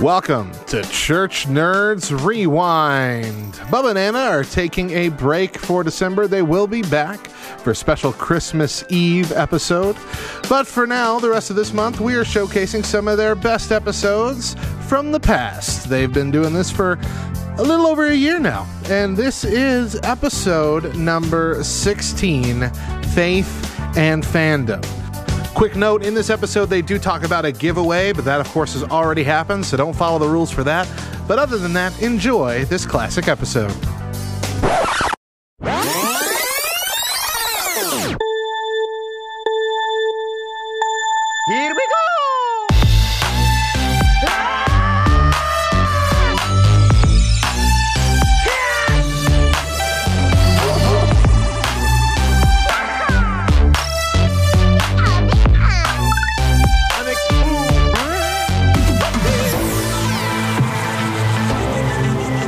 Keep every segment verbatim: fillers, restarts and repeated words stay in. Welcome to Church Nerds Rewind. Bubba and Anna are taking a break for December. They will be back for a special Christmas Eve episode. But for now, the rest of this month, we are showcasing some of their best episodes from the past. They've been doing this for a little over a year now. And this is episode number sixteen, Faith and Fandom. Quick note, in this episode, they do talk about a giveaway, but that, of course, has already happened, so don't follow the rules for that. But other than that, enjoy this classic episode. Here we go!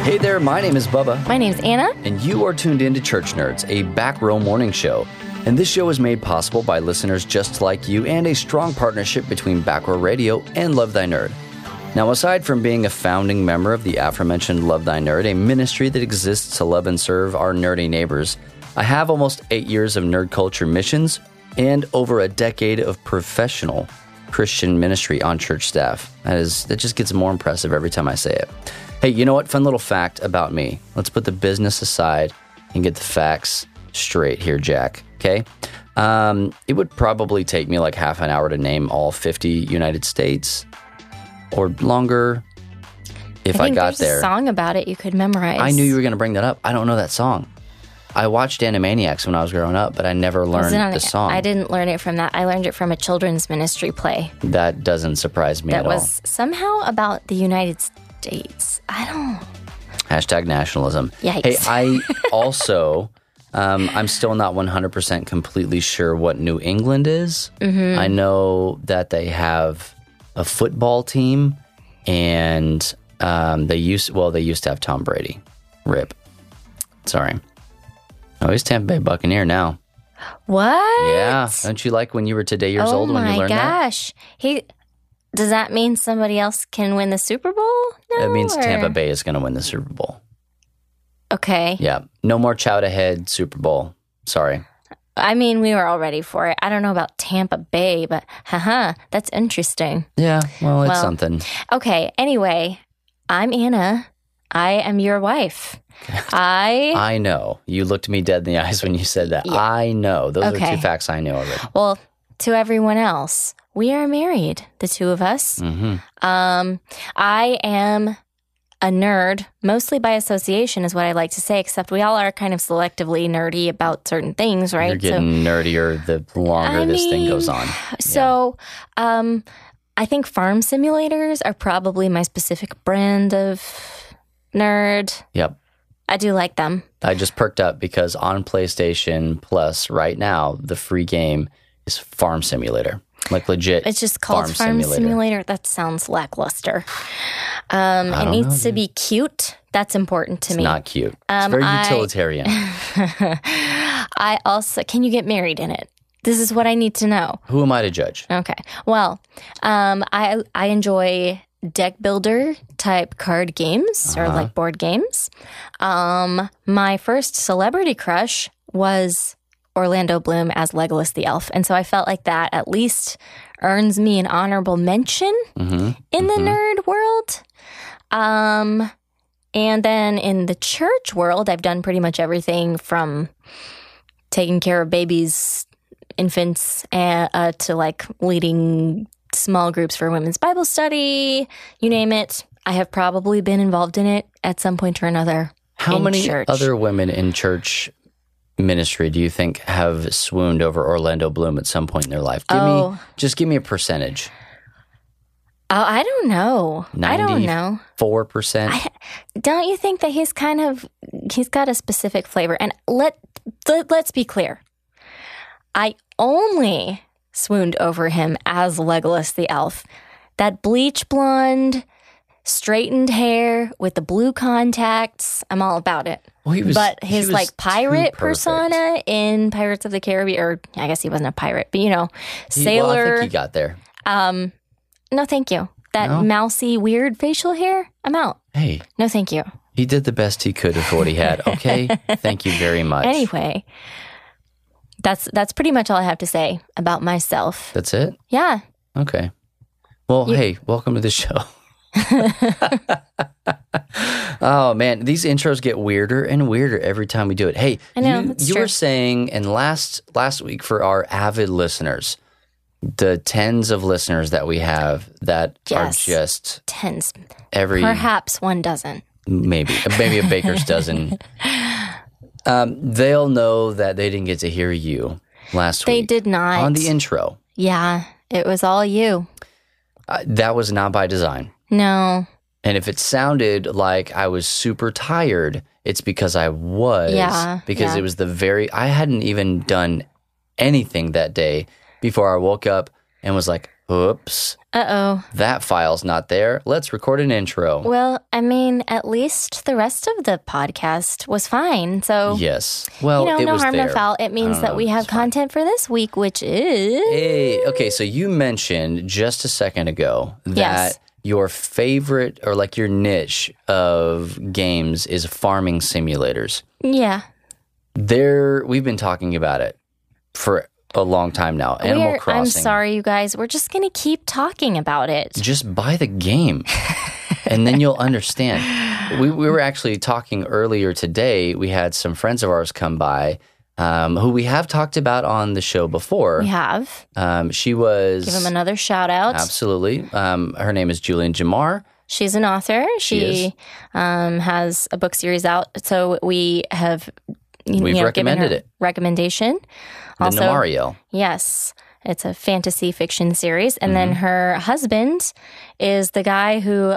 Hey there, my name is Bubba. My name's Anna. And you are tuned in to Church Nerds, a Back Row morning show. And this show is made possible by listeners just like you and a strong partnership between Back Row Radio and Love Thy Nerd. Now, aside from being a founding member of the aforementioned Love Thy Nerd, a ministry that exists to love and serve our nerdy neighbors, I have almost eight years of nerd culture missions and over a decade of professional Christian ministry on church staff. That is, that just gets more impressive every time I say it. Hey, you know what? Fun little fact about me. Let's put the business aside and get the facts straight here, Jack. Okay? Um, it would probably take me like half an hour to name all fifty United States or longer if I, think I got there. There's a song about it you could memorize. I knew you were going to bring that up. I don't know that song. I watched Animaniacs when I was growing up, but I never learned the it? song. I didn't learn it from that. I learned it from a children's ministry play. That doesn't surprise me that at all. That was somehow about the United States. Dates. I don't. Hashtag nationalism. Yikes. Hey, I also, um, I'm still not one hundred percent completely sure what New England is. Mm-hmm. I know that they have a football team, and um, they used, well, they used to have Tom Brady. Rip. Sorry. Oh, he's Tampa Bay Buccaneer now. What? Yeah. Don't you like when you were today years oh old when you learned gosh. that? Oh my gosh. He... Does that mean somebody else can win the Super Bowl? No, it means or? Tampa Bay is going to win the Super Bowl. Okay. Yeah. No more chowderhead Super Bowl. Sorry. I mean, we were all ready for it. I don't know about Tampa Bay, but haha, that's interesting. Yeah. Well, it's well, something. Okay. Anyway, I'm Anna. I am your wife. I I know. You looked me dead in the eyes when you said that. Yeah. I know. Those okay. are two facts I knew already. Well, to everyone else. We are married, the two of us. Mm-hmm. Um, I am a nerd, mostly by association is what I like to say, except we all are kind of selectively nerdy about certain things, right? You're getting so, nerdier the longer I this mean, thing goes on. So yeah. um, I think farm simulators are probably my specific brand of nerd. Yep. I do like them. I just perked up because on PlayStation Plus right now, the free game is Farm Simulator. Like legit. It's just called Farm, farm simulator. simulator. That sounds lackluster. Um, it needs know, to dude. be cute. That's important to it's me. It's not cute. Um, it's very I, utilitarian. I also, can you get married in it? This is what I need to know. Who am I to judge? Okay. Well, um, I I enjoy deck builder type card games uh-huh. or like board games. Um, my first celebrity crush was Orlando Bloom as Legolas the elf. And so I felt like that at least earns me an honorable mention mm-hmm. in the mm-hmm. nerd world. Um, and then in the church world, I've done pretty much everything from taking care of babies, infants, uh, uh, to like leading small groups for women's Bible study, you name it. I have probably been involved in it at some point or another. How many church. other women in church ministry do you think have swooned over Orlando Bloom at some point in their life? Give oh. me just give me a percentage. Oh, I don't know. I don't know. Four percent. Don't you think that he's kind of he's got a specific flavor? And let, let let's be clear. I only swooned over him as Legolas the elf. That bleach blonde, straightened hair with the blue contacts. I'm all about it. Well, he was, but his he was like pirate persona in Pirates of the Caribbean, or I guess he wasn't a pirate, but you know, he, sailor. Well, I think he got there. Um, no, thank you. that no? mousy, weird facial hair, I'm out. Hey. No, thank you. He did the best he could with what he had, okay? Thank you very much. Anyway, that's that's pretty much all I have to say about myself. That's it? Yeah. Okay. Well, you- hey, welcome to the show. Oh, man, these intros get weirder and weirder every time we do it. Hey, I know, you, you were saying, and last last week for our avid listeners, the tens of listeners that we have that yes. are just... Tens. Every, Perhaps one dozen. Maybe. Maybe a baker's dozen. Um, they'll know that they didn't get to hear you last they week. They did not. On the intro. Yeah, it was all you. Uh, that was not by design. No. And if it sounded like I was super tired, it's because I was. Yeah. Because yeah. it was the very, I hadn't even done anything that day before I woke up and was like, oops. Uh-oh. That file's not there. Let's record an intro. Well, I mean, at least the rest of the podcast was fine. So yes. Well, you know, it no was harm, there. no foul. It means that know, we have content fine. for this week, which is... Hey, okay, so you mentioned just a second ago that... Yes. Your favorite or like your niche of games is farming simulators. Yeah. There, we've been talking about it for a long time now. We're, Animal Crossing. I'm sorry, you guys. We're just going to keep talking about it. Just buy the game and then you'll understand. We, we were actually talking earlier today. We had some friends of ours come by. Um, who we have talked about on the show before. We have. Um, she was... Give him another shout out. Absolutely. Um, her name is Julian Jamar. She's an author. She, she is. Um, has a book series out. So we have you We've know, recommended given her it. recommendation. The also, Nomario. Yes. It's a fantasy fiction series. And mm-hmm. then her husband is the guy who...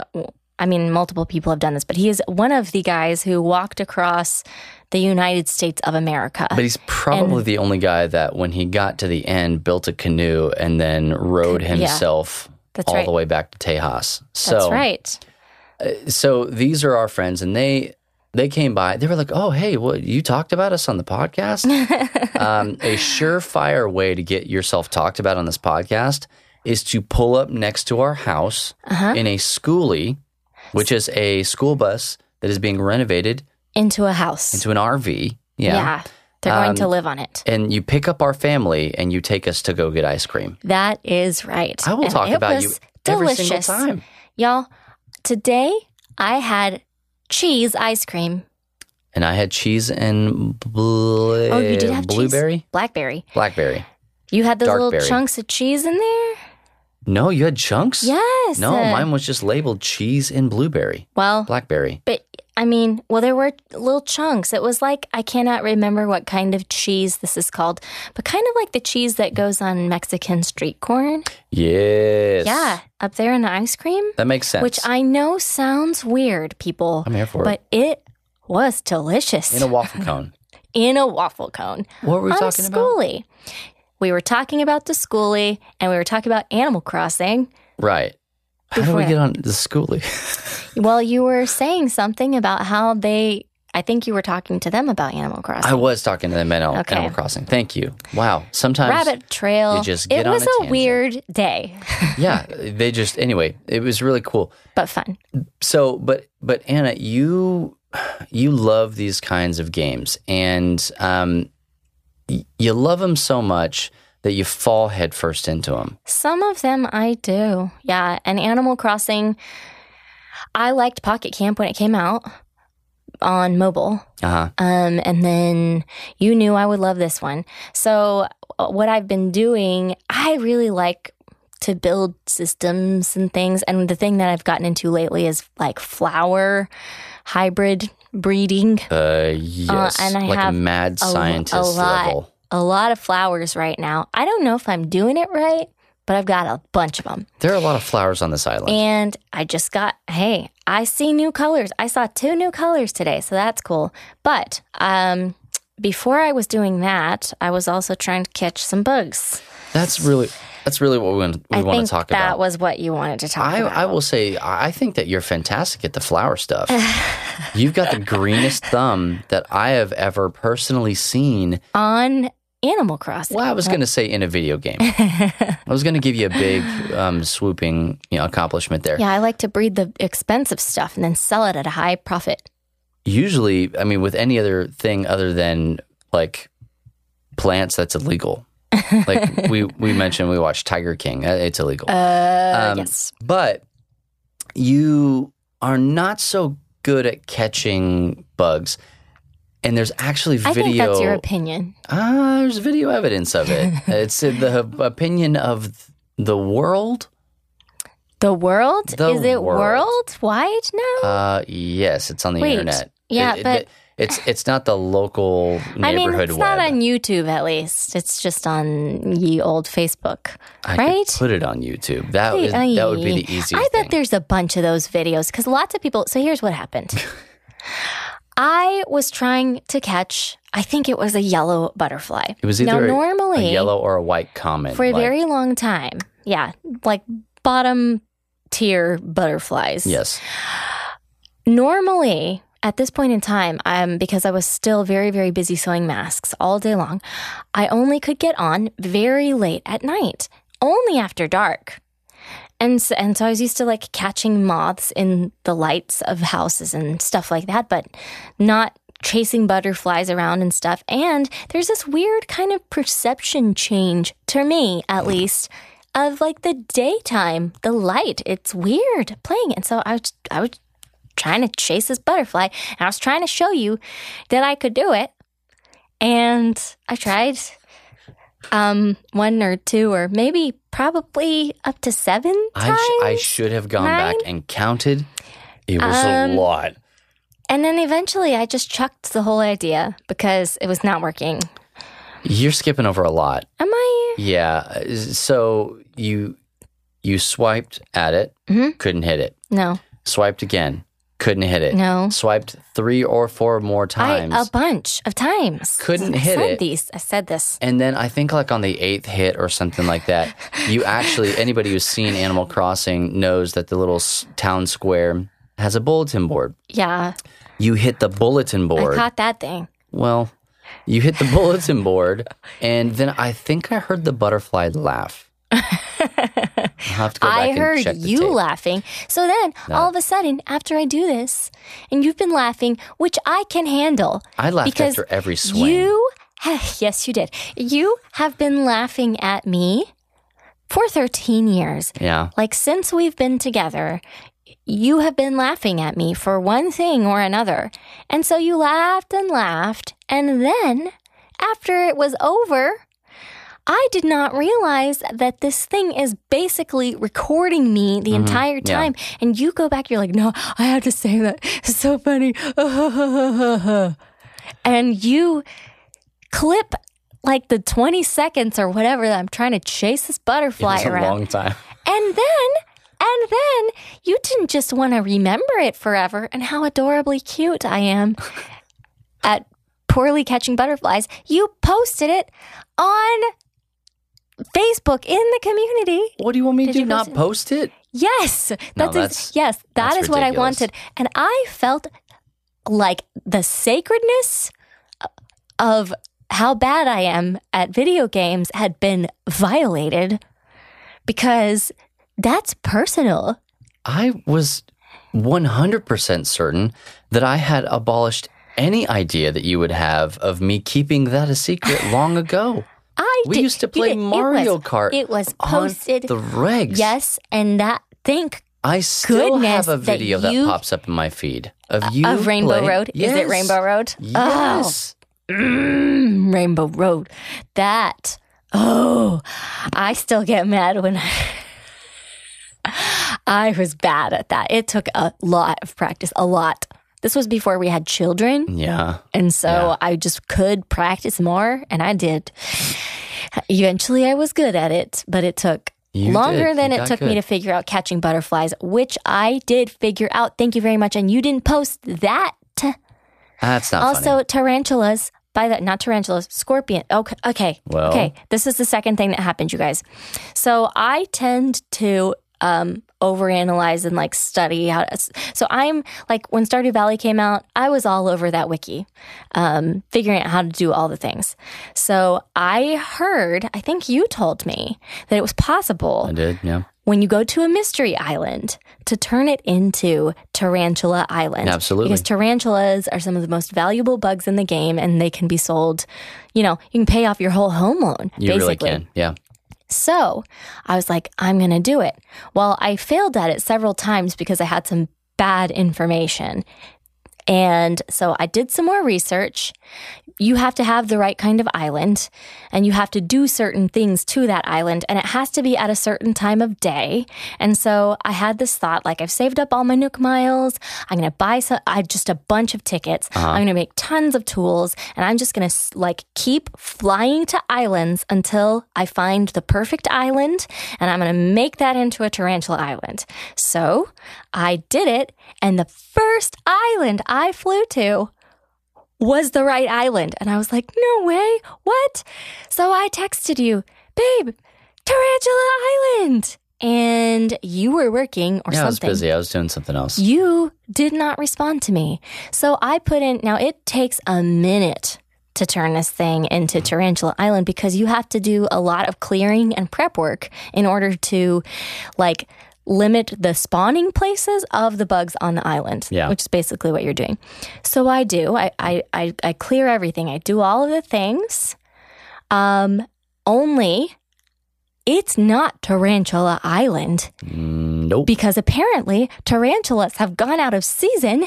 I mean, multiple people have done this, but he is one of the guys who walked across the United States of America. But he's probably and, the only guy that when he got to the end, built a canoe and then rowed himself yeah, all right. the way back to Tejas. So, that's right. Uh, so these are our friends, and they they came by. They were like, oh, hey, well, you talked about us on the podcast? um, a surefire way to get yourself talked about on this podcast is to pull up next to our house uh-huh. in a schoolie, which is a school bus that is being renovated. Into a house. Into an R V. Yeah. Yeah. They're going um, to live on it. And you pick up our family and you take us to go get ice cream. That is right. I will and talk about you delicious. every single time. Y'all, today I had cheese ice cream. And I had cheese and bl- oh, you did have blueberry? Cheese? Blackberry. Blackberry. You had those Dark little berry. chunks of cheese in there? No, you had chunks? Yes. No, uh, mine was just labeled cheese and blueberry. Well, blackberry. But I mean, well, there were little chunks. It was like, I cannot remember what kind of cheese this is called, but kind of like the cheese that goes on Mexican street corn. Yes. Yeah, up there in the ice cream. That makes sense. Which I know sounds weird, people. I'm here for but it. But it was delicious. In a waffle cone. In a waffle cone. What were we on talking schoolie. about? We were talking about the schoolie, and we were talking about Animal Crossing. Right. How did we get on the schoolie? Well, you were saying something about how they, I think you were talking to them about Animal Crossing. I was talking to them about okay. Animal Crossing. Thank you. Wow. Sometimes Rabbit Trail. You just get it was on a, a tangent. Weird day. Yeah. They just, anyway, it was really cool. But fun. So, but, but Anna, you, you love these kinds of games, and, um, you love them so much that you fall headfirst into them. Some of them I do. Yeah. And Animal Crossing, I liked Pocket Camp when it came out on mobile. Uh-huh. Um, and then you knew I would love this one. So what I've been doing, I really like to build systems and things. And the thing that I've gotten into lately is like flower hybrid breeding. Uh, yes, uh, and I like have a mad scientist a, a lot, level. A lot of flowers right now. I don't know if I'm doing it right, but I've got a bunch of them. There are a lot of flowers on this island. And I just got, hey, I see new colors. I saw two new colors today, so that's cool. But um, before I was doing that, I was also trying to catch some bugs. That's really... That's really what we want, we want to talk about. I think that was what you wanted to talk I, about. I will say, I think that you're fantastic at the flower stuff. You've got the greenest thumb that I have ever personally seen. On Animal Crossing. Well, I was right? going to say in a video game. I was going to give you a big um, swooping you know, accomplishment there. Yeah, I like to breed the expensive stuff and then sell it at a high profit. Usually, I mean, with any other thing other than like plants, that's illegal. Like we, we mentioned, we watched Tiger King. It's illegal. Uh, um, yes. But you are not so good at catching bugs. And there's actually video. I think that's your opinion. Ah, uh, there's video evidence of it. It's the opinion of the world. The world? The Is it world. worldwide now? Uh, yes, it's on the Wait, internet. Yeah, it, but it, it's it's not the local neighborhood. I mean, it's web. Not on YouTube. At least it's just on ye old Facebook, I right? Could put it on YouTube. That hey, is, hey. that would be the easiest. I bet thing. There's a bunch of those videos because lots of people. So here's what happened. I was trying to catch, I think it was a yellow butterfly. It was either now, normally, a yellow or a white comet. For a like, very long time. Yeah, like bottom tier butterflies. Yes. Normally, at this point in time, um, because I was still very, very busy sewing masks all day long, I only could get on very late at night, only after dark. And so, and so I was used to like catching moths in the lights of houses and stuff like that, but not chasing butterflies around and stuff. And there's this weird kind of perception change, to me at least, of like the daytime, the light. It's weird playing. And so I was, I was trying to chase this butterfly, and I was trying to show you that I could do it. And I tried um, one or two or maybe probably up to seven times. I, sh- I should have gone nine. back and counted. It was um, a lot. And then eventually I just chucked the whole idea because it was not working. You're skipping over a lot. Am I? Yeah. So you you swiped at it, mm-hmm. couldn't hit it. No. Swiped again, couldn't hit it. No. Swiped three or four more times. I, a bunch of times. Couldn't I hit said it. These. I said this. And then I think like on the eighth hit or something like that, you actually, anybody who's seen Animal Crossing knows that the little town square has a bulletin board. Yeah. You hit the bulletin board. I caught that thing. Well, you hit the bulletin board, and then I think I heard the butterfly laugh. Have to go I back heard and you laughing. So then, no. all of a sudden, after I do this, and you've been laughing, which I can handle. I laughed after every swing. You, ha- yes, you did. You have been laughing at me for thirteen years. Yeah. Like, since we've been together, you have been laughing at me for one thing or another. And so you laughed and laughed. And then, after it was over, I did not realize that this thing is basically recording me the mm-hmm. entire time. Yeah. And you go back, you're like, no, I have to say that. It's so funny. And you clip like the twenty seconds or whatever that I'm trying to chase this butterfly around. It was a long time. And then, and then you didn't just want to remember it forever and how adorably cute I am at poorly catching butterflies. You posted it on Facebook in the community. What do you want me to do? Not post it? Yes. That's, no, that's is, yes, that that's is ridiculous. What I wanted. And I felt like the sacredness of how bad I am at video games had been violated because that's personal. I was one hundred percent certain that I had abolished any idea that you would have of me keeping that a secret long ago. I we did. used to play did, Mario it was, Kart. It was posted on the regs. Yes, and that thank I still have a video that, you, that pops up in my feed of you of Rainbow playing. Road. Yes. Is it Rainbow Road? Yes. Oh. Mm, Rainbow Road. That. Oh, I still get mad when I. I was bad at that. It took a lot of practice. A lot. This was before we had children. Yeah. And so yeah. I just could practice more, and I did. Eventually, I was good at it, but it took you longer did. than you it took good. me to figure out catching butterflies, which I did figure out. Thank you very much. And you didn't post that. That's not Also, funny. tarantulas. By that, not tarantulas, scorpion. Okay. Okay. Well. Okay. This is the second thing that happened, you guys. So I tend to um, overanalyze and like study how to, so I'm like, when Stardew Valley came out, I was all over that wiki, um, figuring out how to do all the things. So I heard, I think you told me that it was possible. I did, yeah. When you go to a mystery island, to turn it into Tarantula Island. Absolutely. Because tarantulas are some of the most valuable bugs in the game, and they can be sold, you know, you can pay off your whole home loan, you basically. You really can, yeah. So I was like, I'm going to do it. Well, I failed at it several times because I had some bad information. And so I did some more research. You have to have the right kind of island, and you have to do certain things to that island, and it has to be at a certain time of day. And so I had this thought, like, I've saved up all my Nook Miles. I'm going to buy some, I, just a bunch of tickets. Uh-huh. I'm going to make tons of tools, and I'm just going to like keep flying to islands until I find the perfect island, and I'm going to make that into a tarantula island. So I did it, and the first island I flew to was the right island. And I was like, no way, what? So I texted you, babe, Tarantula Island. And you were working or yeah, something. I was busy. I was doing something else. You did not respond to me. So I put in, now it takes a minute to turn this thing into Tarantula Island because you have to do a lot of clearing and prep work in order to like limit the spawning places of the bugs on the island, yeah. which is basically what you're doing. So I do. I, I, I, I clear everything. I do all of the things. Um, only it's not Tarantula Island. Nope. Because apparently tarantulas have gone out of season.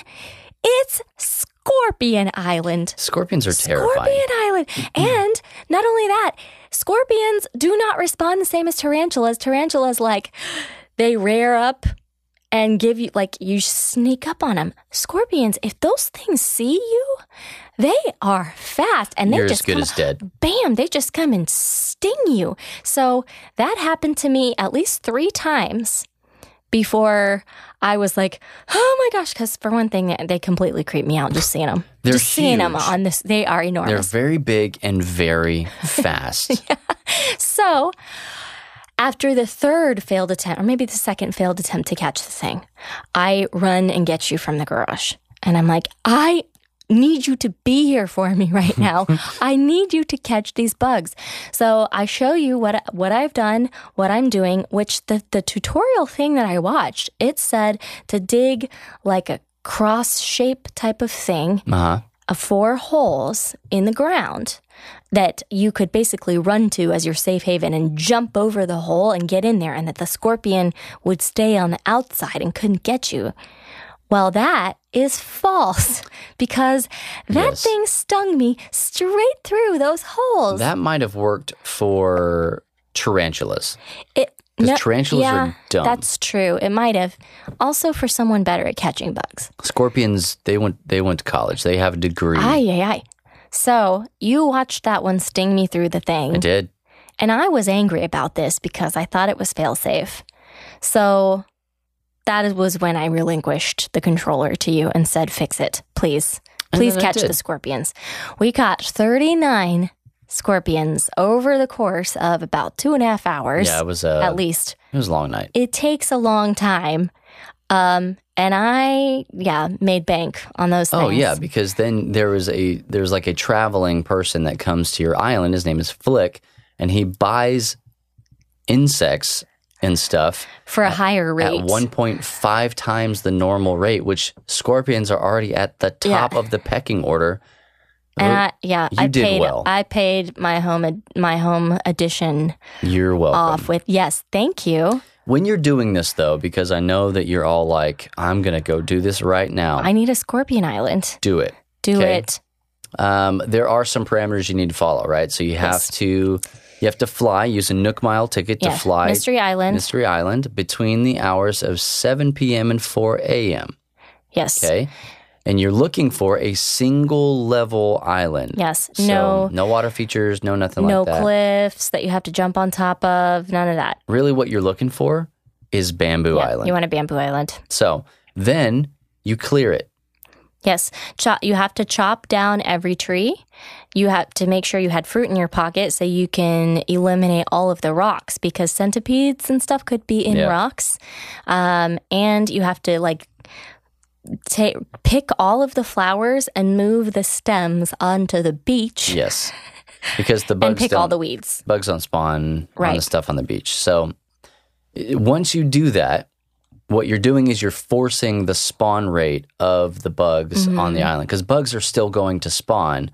It's Scorpion Island. Scorpions are terrifying. Scorpion Island. And not only that, scorpions do not respond the same as tarantulas. Tarantulas like... They rear up and give you, like, you sneak up on them. Scorpions, if those things see you, they are fast. And they You're just as good come, as dead. Bam, they just come and sting you. So that happened to me at least three times before I was like, oh my gosh, because for one thing, they completely creep me out just seeing them. They're just huge. Seeing them on this. They are enormous. They're very big and very fast. Yeah. So... After the third failed attempt, or maybe the second failed attempt to catch the thing, I run and get you from the garage. And I'm like, I need you to be here for me right now. I need you to catch these bugs. So I show you what what I've done, what I'm doing, which the, the tutorial thing that I watched, it said to dig like a cross shape type of thing, uh-huh. of four holes in the ground that you could basically run to as your safe haven and jump over the hole and get in there, and that the scorpion would stay on the outside and couldn't get you. Well, that is false because that yes. thing stung me straight through those holes. That might have worked for tarantulas. It, no, tarantulas yeah, are dumb. That's true. It might have. Also for someone better at catching bugs. Scorpions, they went they went to college. They have a degree. Aye, aye, aye. So you watched that one sting me through the thing. I did. And I was angry about this because I thought it was fail-safe. So that was when I relinquished the controller to you and said, fix it, please. Please catch the scorpions. We caught thirty-nine scorpions over the course of about two and a half hours. Yeah, it was uh, at least. It was a long night. It takes a long time. Um, and I, yeah, made bank on those things. Oh, yeah, because then there was a, there's like a traveling person that comes to your island. His name is Flick, and he buys insects and stuff. For a at, higher rate. At one point five times the normal rate, which scorpions are already at the top yeah. of the pecking order. And I, yeah, you I did paid. Well. I paid my home, my home edition. You're welcome. Off with yes, thank you. When you're doing this though, because I know that you're all like, I'm gonna go do this right now. I need a scorpion island. Do it. Do okay? it. Um, there are some parameters you need to follow, right? So you have yes. to, you have to fly. Use a Nook Mile ticket yeah. to fly Mystery Island. Mystery Island between the hours of seven p.m. and four a.m. Yes. Okay. And you're looking for a single level island. Yes. So no, no water features, no nothing no like that. No cliffs that you have to jump on top of, none of that. Really what you're looking for is Bamboo yeah, Island. You want a Bamboo Island. So then you clear it. Yes, chop, you have to chop down every tree. You have to make sure you had fruit in your pocket so you can eliminate all of the rocks because centipedes and stuff could be in yeah. rocks. Um, and you have to like ta- pick all of the flowers and move the stems onto the beach. Yes, because the bugs and pick don't, all the weeds. Bugs don't spawn right. on the stuff on the beach. So once you do that, what you're doing is you're forcing the spawn rate of the bugs mm-hmm. on the island because bugs are still going to spawn,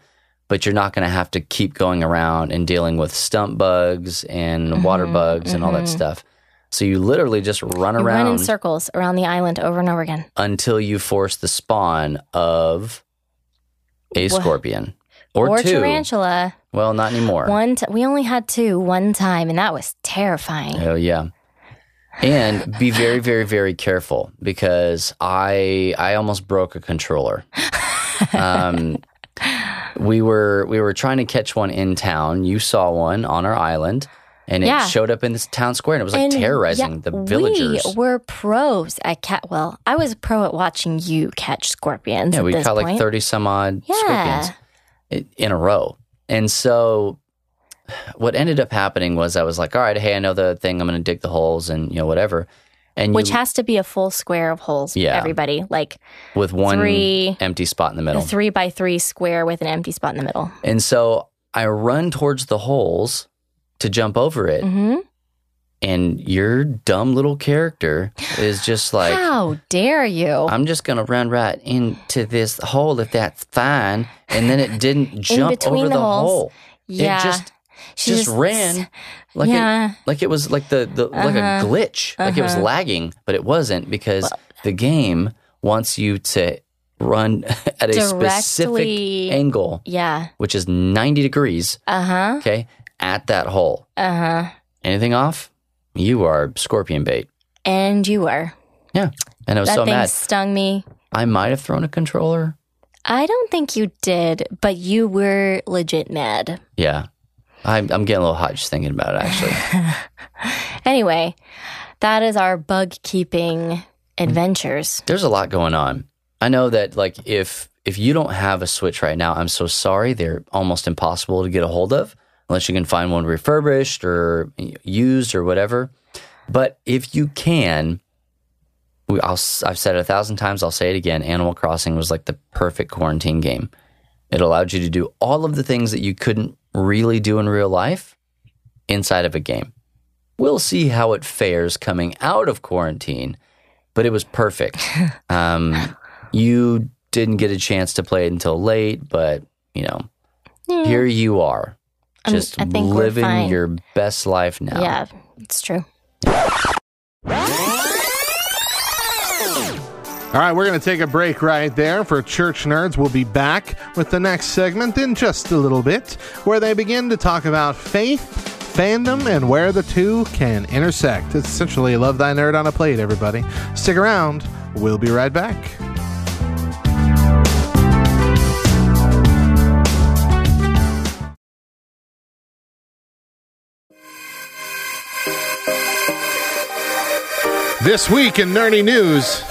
but you're not going to have to keep going around and dealing with stump bugs and mm-hmm. water bugs mm-hmm. and all that stuff. So you literally just run you around. Run in circles around the island over and over again. Until you force the spawn of a what? scorpion. Or, or two. Tarantula. Well, not anymore. One t- we only had two one time, and that was terrifying. Oh, yeah. And be very, very, very careful because I I almost broke a controller. Um, we were we were trying to catch one in town. You saw one on our island, and yeah. it showed up in this town square, and it was like and terrorizing yeah, the villagers. We were pros at cat. Well, I was pro at watching you catch scorpions. Yeah, we at this caught point. like thirty some odd yeah. scorpions in a row, and so. What ended up happening was I was like, all right, hey, I know the thing. I'm going to dig the holes and, you know, whatever. And Which you, has to be a full square of holes, yeah, everybody. Like with one three, empty spot in the middle. A three by three square with an empty spot in the middle. And so I run towards the holes to jump over it. Mm-hmm. And your dumb little character is just like, how dare you? I'm just going to run right into this hole if that's fine. And then it didn't jump over the, the hole. Yeah. It just... She just, just ran like yeah. it like it was like the, the uh-huh. like a glitch. Uh-huh. Like it was lagging, but it wasn't because well, the game wants you to run at a specific angle. Yeah. Which is ninety degrees. Uh-huh. Okay. At that hole. Uh-huh. Anything off? You are scorpion bait. And you were. Yeah. And I was that so mad. That thing stung me. I might have thrown a controller. I don't think you did, but you were legit mad. Yeah. I'm, I'm getting a little hot just thinking about it, actually. Anyway, that is our bug-keeping adventures. There's a lot going on. I know that, like, if if you don't have a Switch right now, I'm so sorry. They're almost impossible to get a hold of unless you can find one refurbished or used or whatever. But if you can, we, I'll, I've said it a thousand times. I'll say it again. Animal Crossing was, like, the perfect quarantine game. It allowed you to do all of the things that you couldn't really do in real life inside of a game. We'll see how it fares coming out of quarantine, but it was perfect. Um, you didn't get a chance to play it until late, but, you know, yeah. here you are, just I think living your best life now. Yeah, it's true. All right, we're going to take a break right there for Church Nerds. We'll be back with the next segment in just a little bit, where they begin to talk about faith, fandom, and where the two can intersect. It's essentially Love Thy Nerd on a Plate, everybody. Stick around. We'll be right back. This week in Nerdy News...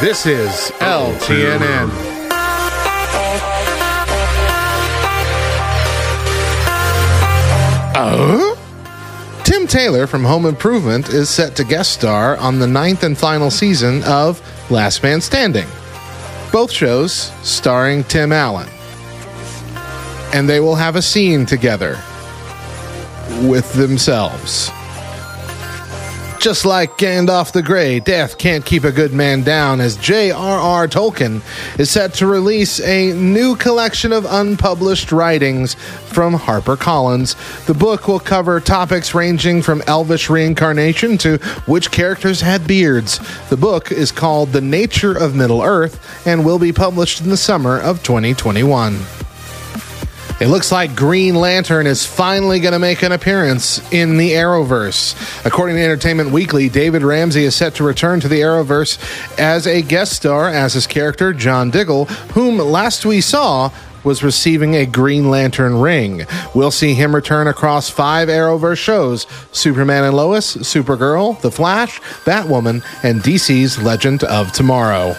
This is L T N N. Uh? Tim Taylor from Home Improvement is set to guest star on the ninth and final season of Last Man Standing. Both shows starring Tim Allen. And they will have a scene together with themselves. Just like Gandalf the Grey, death can't keep a good man down, as J R R Tolkien is set to release a new collection of unpublished writings from HarperCollins. The book will cover topics ranging from elvish reincarnation to which characters had beards. The book is called The Nature of Middle-earth and will be published in the summer of twenty twenty-one. It looks like Green Lantern is finally going to make an appearance in the Arrowverse. According to Entertainment Weekly, David Ramsey is set to return to the Arrowverse as a guest star as his character, John Diggle, whom last we saw was receiving a Green Lantern ring. We'll see him return across five Arrowverse shows, Superman and Lois, Supergirl, The Flash, Batwoman, and D C's Legend of Tomorrow.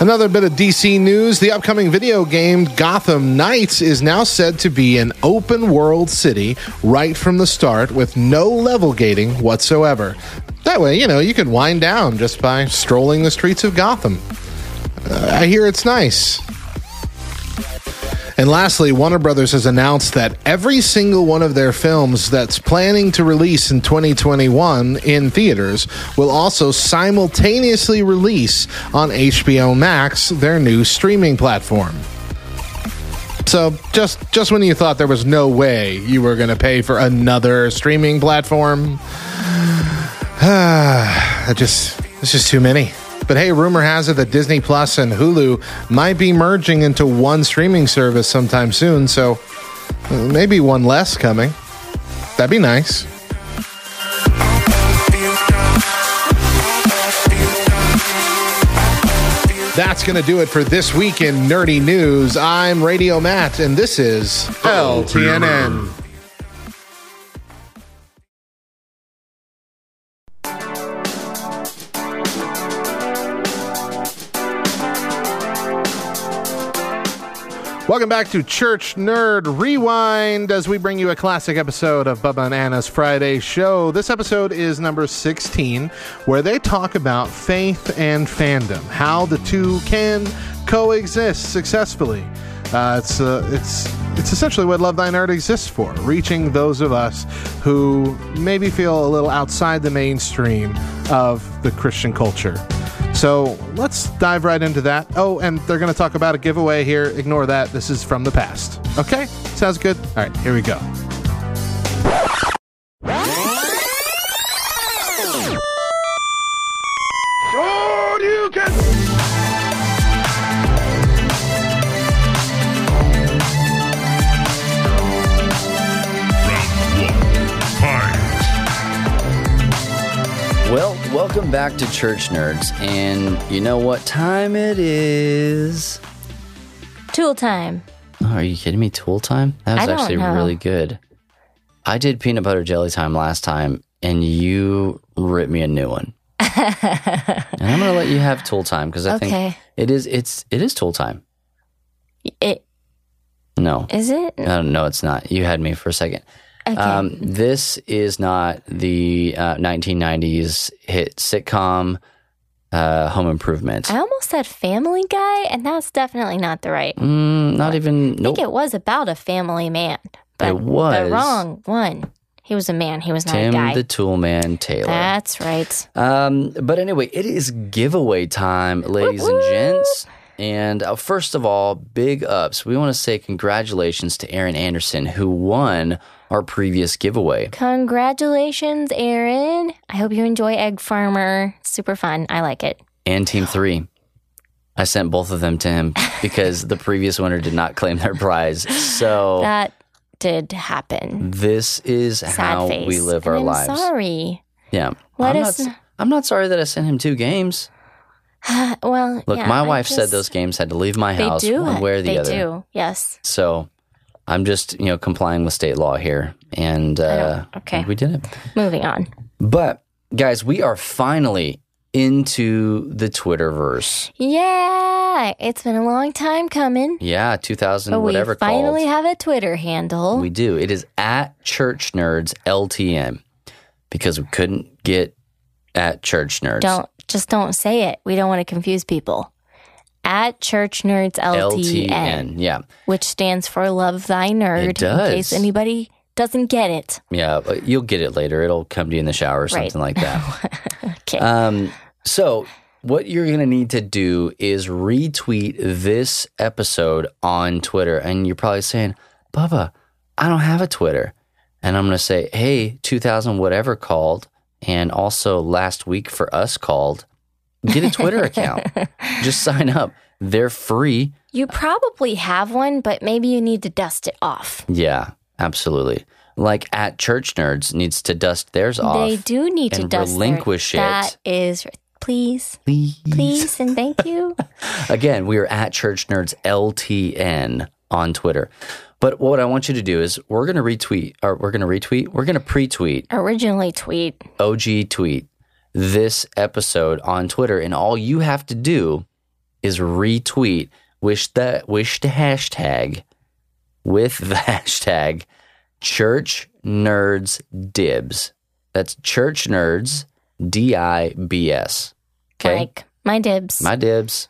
Another bit of D C news. The upcoming video game Gotham Knights is now said to be an open-world city right from the start with no level gating whatsoever. That way, you know, you could wind down just by strolling the streets of Gotham. Uh, I hear it's nice. And lastly, Warner Brothers has announced that every single one of their films that's planning to release in twenty twenty-one in theaters will also simultaneously release on H B O Max, their new streaming platform. So just, just when you thought there was no way you were going to pay for another streaming platform, that just, it's just too many. But hey, rumor has it that Disney Plus and Hulu might be merging into one streaming service sometime soon, so maybe one less coming. That'd be nice. That's going to do it for this week in Nerdy News. I'm Radio Matt, and this is L T N N. Welcome back to Church Nerd Rewind as we bring you a classic episode of Bubba and Anna's Friday show. This episode is number sixteen, where they talk about faith and fandom, how the two can coexist successfully. Uh, it's uh, it's it's essentially what Love Thy Nerd exists for, reaching those of us who maybe feel a little outside the mainstream of the Christian culture. So let's dive right into that. Oh, and they're going to talk about a giveaway here. Ignore that. This is from the past. Okay? Sounds good? All right, here we go. Welcome back to Church Nerds, and you know what time it is? Tool time. Oh, are you kidding me? Tool time? That was I actually really good. I did peanut butter jelly time last time, and you ripped me a new one. And I'm going to let you have tool time, because I okay. think it is it's it is tool time. It No. Is it? Uh, no, it's not. You had me for a second. Okay. Um, this is not the uh, nineteen nineties hit sitcom uh, Home Improvement. I almost said Family Guy, and that's definitely not the right mm, Not one. even, nope. I think it was about a family man. But it was. The wrong one. He was a man. He was not Tim a guy. Tim the Tool Man Taylor. That's right. Um, but anyway, it is giveaway time, ladies Woo-woo! and gents. And uh, first of all, big ups. We want to say congratulations to Aaron Anderson, who won our previous giveaway. Congratulations, Aaron. I hope you enjoy Egg Farmer. Super fun. I like it. And Team three. I sent both of them to him because the previous winner did not claim their prize. So that did happen. This is Sad how face. we live and our I'm lives. Sorry. Yeah. Let I'm us not, n- I'm not sorry that I sent him two games. Well, look, yeah, my wife just, said those games had to leave my house do, one way or the they other. They do, yes. So I'm just, you know, complying with state law here, and uh, okay, we did it. Moving on. But guys, we are finally into the Twitterverse. Yeah, it's been a long time coming. Yeah, two thousand but whatever. We finally called. have a Twitter handle. We do. It is at Church Nerds L T N because we couldn't get at Church Nerds. Don't. Just don't say it. We don't want to confuse people. At Church Nerds L T N. L T N, yeah. Which stands for Love Thy Nerd. It does. In case anybody doesn't get it. Yeah, but you'll get it later. It'll come to you in the shower or something right. like that. Okay. Um, so what you're going to need to do is retweet this episode on Twitter. And you're probably saying, Bubba, I don't have a Twitter. And I'm going to say, hey, two thousand whatever called. And also last week for us called, get a Twitter account. Just sign up. They're free. You probably have one, but maybe you need to dust it off. Yeah, absolutely. Like at Church Nerds needs to dust theirs off. They do need to dust relinquish their, it. That is, please, please, please, and thank you. Again, we are at Church Nerds L T N on Twitter. But what I want you to do is we're going to retweet, or we're going to retweet, we're going to pre-tweet. Originally tweet. O G tweet this episode on Twitter. And all you have to do is retweet wish the wish the hashtag with the hashtag Church Nerds Dibs. That's Church Nerds D I B S. Okay, like my dibs, my dibs,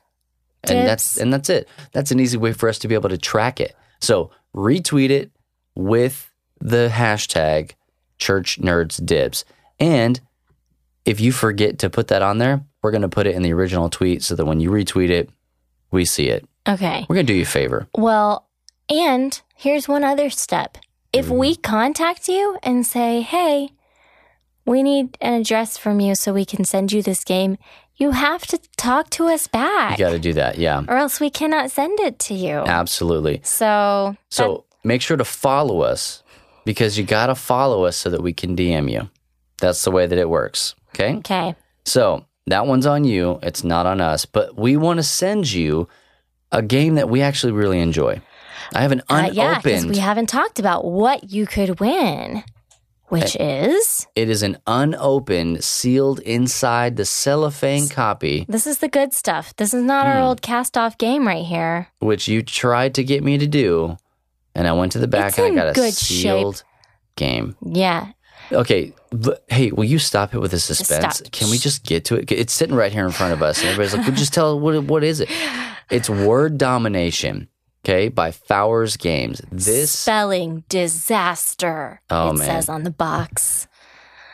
dibs. and that's and that's it. That's an easy way for us to be able to track it. So retweet it with the hashtag Church Nerds Dibs. And if you forget to put that on there, we're going to put it in the original tweet so that when you retweet it, we see it. Okay. We're going to do you a favor. Well, and here's one other step. If mm. we contact you and say, hey, we need an address from you so we can send you this game, you have to talk to us back. You got to do that, yeah. Or else we cannot send it to you. Absolutely. So, so that- make sure to follow us, because you got to follow us so that we can D M you. That's the way that it works. Okay? Okay. So that one's on you. It's not on us. But we want to send you a game that we actually really enjoy. I have an unopened. Uh, yeah, because we haven't talked about what you could win, which it, is? It is an unopened, sealed inside the cellophane copy. This is the good stuff. This is not mm. our old cast-off game right here. Which you tried to get me to do, and I went to the back it's and I got a sealed shape. Game. Yeah. Okay, but, hey, will you stop it with the suspense? Stop. Can we just get to it? It's sitting right here in front of us. And everybody's like, well, just tell what what is it? It's Word Domination, okay, by Fowers Games. This spelling disaster, oh, it man. says on the box.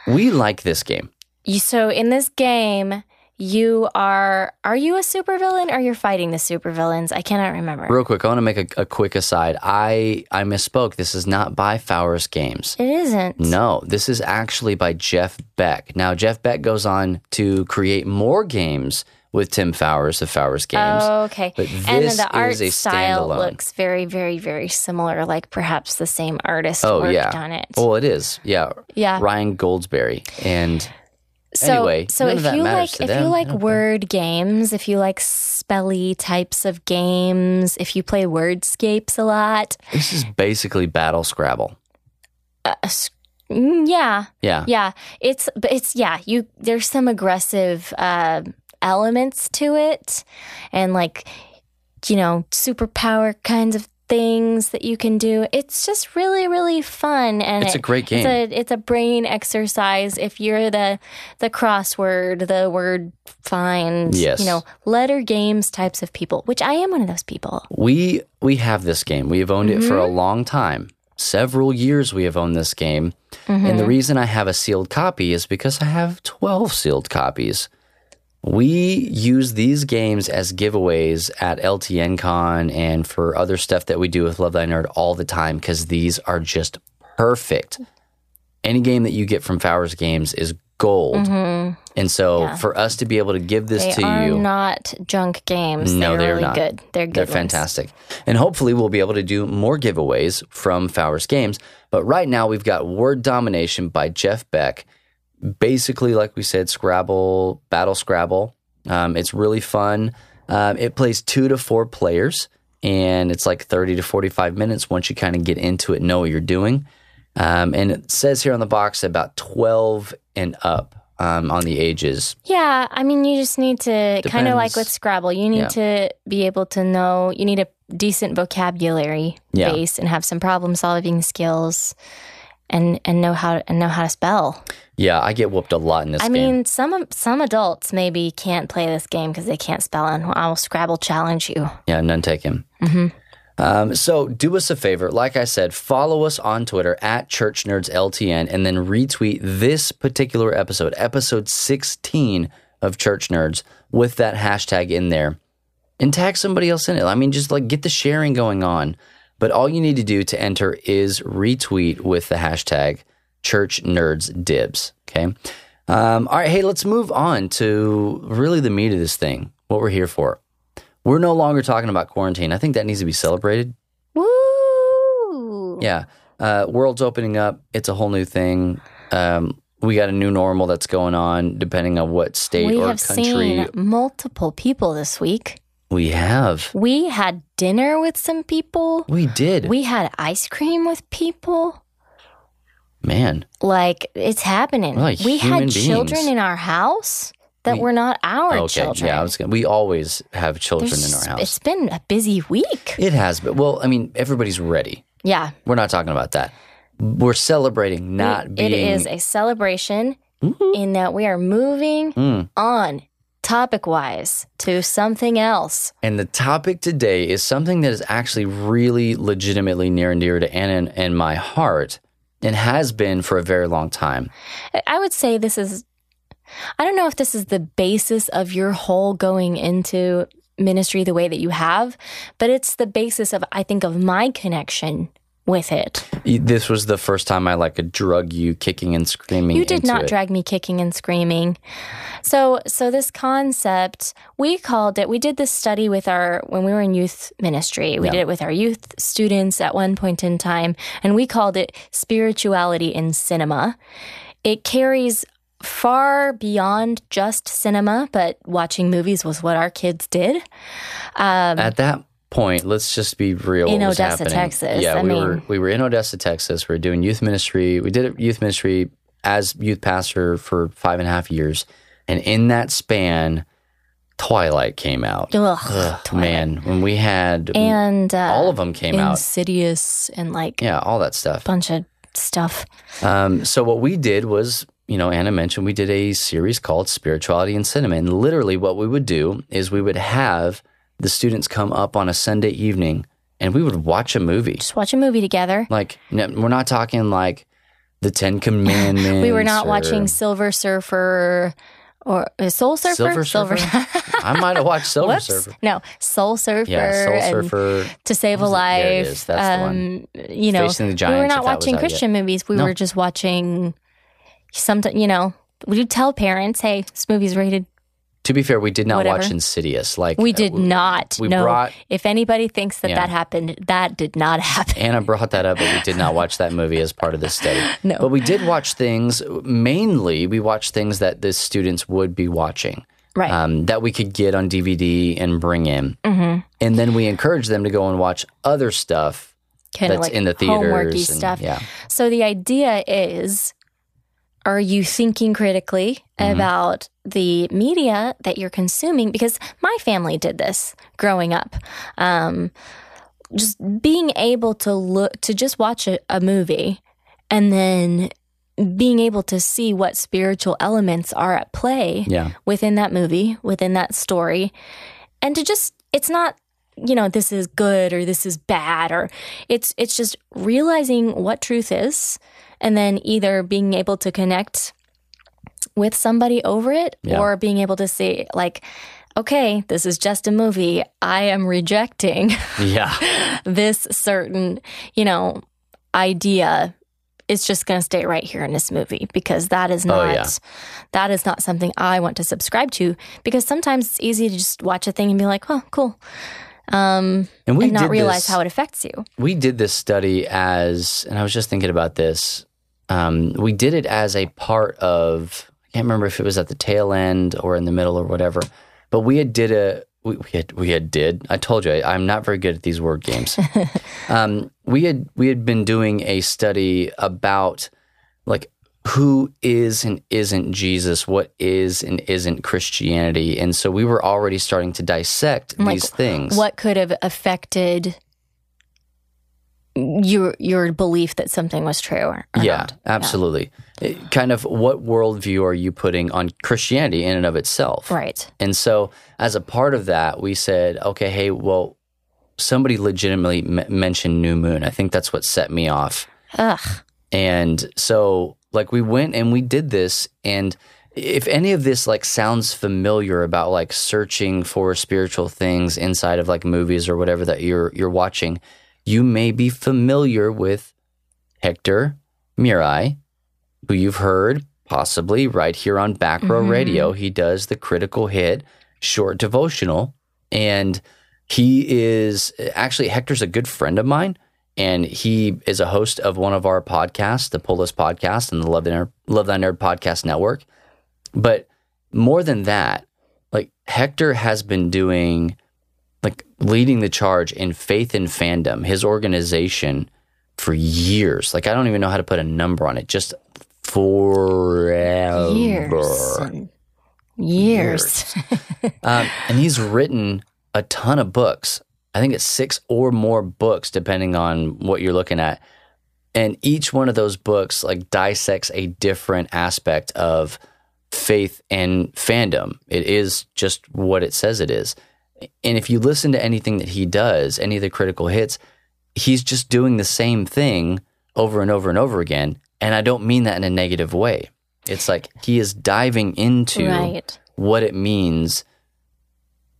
We like this game. You, so in this game, you are, are you a supervillain or you're fighting the supervillains? I cannot remember. Real quick, I want to make a, a quick aside. I, I misspoke. This is not by Fowers Games. It isn't. No, this is actually by Jeff Beck. Now, Jeff Beck goes on to create more games with Tim Fowers of Fowers Games. Oh, okay. But this and then the art is a style standalone. Looks very, very, very similar, like perhaps the same artist oh, worked yeah. on it. Oh, it is. Yeah. Yeah. Ryan Goldsberry and... So, anyway, so if you like if them, you like word think. games, if you like spelly types of games, if you play Wordscapes a lot, this is basically Battle Scrabble. Uh, yeah, yeah, yeah. It's it's yeah. You there's some aggressive uh, elements to it, and like you know superpower kinds of things that you can do. It's just really, really fun, and it's it, a great game. It's a, it's a brain exercise. If you're the the crossword, the word find, yes. you know, letter games types of people, which I am one of those people. We we have this game. We have owned mm-hmm. it for a long time. Several years we have owned this game, mm-hmm. and the reason I have a sealed copy is because I have twelve sealed copies. We use these games as giveaways at L T N Con and for other stuff that we do with Love Thy Nerd all the time, because these are just perfect. Any game that you get from Fowers Games is gold. Mm-hmm. And so yeah. for us to be able to give this they to are you... not junk games. No, they're, they're really not. Good. They're good They're ones. Fantastic. And hopefully we'll be able to do more giveaways from Fowers Games. But right now we've got Word Domination by Jeff Beck. Basically, like we said, Scrabble, Battle Scrabble. Um, it's really fun. Um, it plays two to four players, and it's like thirty to forty-five minutes once you kind of get into it, know what you're doing. Um, and it says here on the box about twelve and up um, on the ages. Yeah, I mean, you just need to, kind of like with Scrabble, you need yeah. to be able to know, you need a decent vocabulary yeah. base and have some problem-solving skills. And and know how and know how to spell. Yeah, I get whooped a lot in this I game. I mean, some some adults maybe can't play this game because they can't spell, and I'll Scrabble challenge you. Yeah, none taken. Mm-hmm. Um, so do us a favor. Like I said, follow us on Twitter at Church Nerds L T N, and then retweet this particular episode, episode sixteen of Church Nerds, with that hashtag in there, and tag somebody else in it. I mean, just like get the sharing going on. But all you need to do to enter is retweet with the hashtag ChurchNerdsDibs, okay? Um, all right, hey, let's move on to really the meat of this thing, what we're here for. We're no longer talking about quarantine. I think that needs to be celebrated. Woo! Yeah. Uh, world's opening up. It's a whole new thing. Um, we got a new normal that's going on, depending on what state we or country. We have seen multiple people this week. We have. We had dinner with some people. We did. We had ice cream with people. Man. Like, it's happening. Like we had human beings. Children in our house that we, were not our okay, children. Yeah, I was gonna, we always have children There's, in our house. It's been a busy week. It has been. Well, I mean, everybody's ready. Yeah. We're not talking about that. We're celebrating not it, being... It is a celebration mm-hmm. in that we are moving mm. on topic-wise to something else. And the topic today is something that is actually really legitimately near and dear to Anna and, and my heart and has been for a very long time. I would say this is... I don't know if this is the basis of your whole going into ministry the way that you have, but it's the basis of, I think, of my connection with it. This was the first time I like drug you kicking and screaming. You did into not it. drag me kicking and screaming. So, so this concept, we called it, we did this study with our, when we were in youth ministry, we yeah. did it with our youth students at one point in time, and we called it spirituality in cinema. It carries far beyond just cinema, but watching movies was what our kids did. Um, at that point, let's just be real. In Odessa, happening. Texas. Yeah, I we mean, were we were in Odessa, Texas. We were doing youth ministry. We did youth ministry as youth pastor for five and a half years. And in that span, Twilight came out. Ugh, ugh, Twilight. Man, when we had... And... Uh, all of them came Insidious out. Insidious and like... Yeah, all that stuff. Bunch of stuff. Um, so what we did was... You know, Anna mentioned we did a series called Spirituality in Cinema. And literally what we would do is we would have the students come up on a Sunday evening and we would watch a movie. Just watch a movie together. Like, no, we're not talking like the Ten Commandments. We were not or, watching Silver Surfer or uh, Soul Surfer. Silver Surfer. Silver. I might have watched Silver Whoops. Surfer. No, Soul Surfer. Yeah, Soul and Surfer. To Save a Life. There it is. That's um, the one. You know, Facing the Giants, we were not watching Christian yet. movies. We no. were just watching... Sometimes, you know, would you tell parents, hey, this movie's rated? To be fair, we did not whatever. watch Insidious. Like We did uh, we, not. We no. Brought, if anybody thinks that yeah. that happened, that did not happen. Anna brought that up, but we did not watch that movie as part of this study. No. But we did watch things, mainly we watched things that the students would be watching. Right. Um, that we could get on D V D and bring in. Mm-hmm. And then we encouraged them to go and watch other stuff Kinda that's like in the theaters. Homework-y stuff. Yeah. So the idea is... Are you thinking critically mm-hmm. about the media that you're consuming? Because my family did this growing up. Um, just being able to look, to just watch a, a movie and then being able to see what spiritual elements are at play yeah. within that movie, within that story. And to just, it's not, you know, this is good or this is bad, or it's it's just realizing what truth is. And then either being able to connect with somebody over it yeah. or being able to say, like, okay, this is just a movie. I am rejecting yeah. this certain, you know, idea. It's just going to stay right here in this movie because that is not oh, yeah. that is not something I want to subscribe to, because sometimes it's easy to just watch a thing and be like, oh, cool. Um, and, we and not realize this, how it affects you. We did this study as, and I was just thinking about this, um, we did it as a part of, I can't remember if it was at the tail end or in the middle or whatever, but we had did a, we, we had, we had did, I told you, I, I'm not very good at these word games. um, we had, we had been doing a study about like who is and isn't Jesus, what is and isn't Christianity. And so we were already starting to dissect like, these things. What could have affected your your belief that something was true or, or yeah, not? Absolutely. Yeah, absolutely. Kind of what worldview are you putting on Christianity in and of itself? Right. And so as a part of that, we said, okay, hey, well, somebody legitimately m- mentioned New Moon. I think that's what set me off. Ugh. And so... Like we went and we did this, and if any of this like sounds familiar about like searching for spiritual things inside of like movies or whatever that you're you're watching, you may be familiar with Hector Mirai, who you've heard possibly right here on Back Row mm-hmm. Radio. He does the Critical Hit short devotional, and he is actually Hector's a good friend of mine. And he is a host of one of our podcasts, the Pull List Podcast and the Love Thy Nerd, Love Thy Nerd Podcast Network. But more than that, like Hector has been doing, like leading the charge in Faith and Fandom, his organization, for years. Like I don't even know how to put a number on it. Just forever. Years. Years. years. um, and he's written a ton of books. I think it's six or more books, depending on what you're looking at. And each one of those books like dissects a different aspect of faith and fandom. It is just what it says it is. And if you listen to anything that he does, any of the critical hits, he's just doing the same thing over and over and over again. And I don't mean that in a negative way. It's like he is diving into right. what it means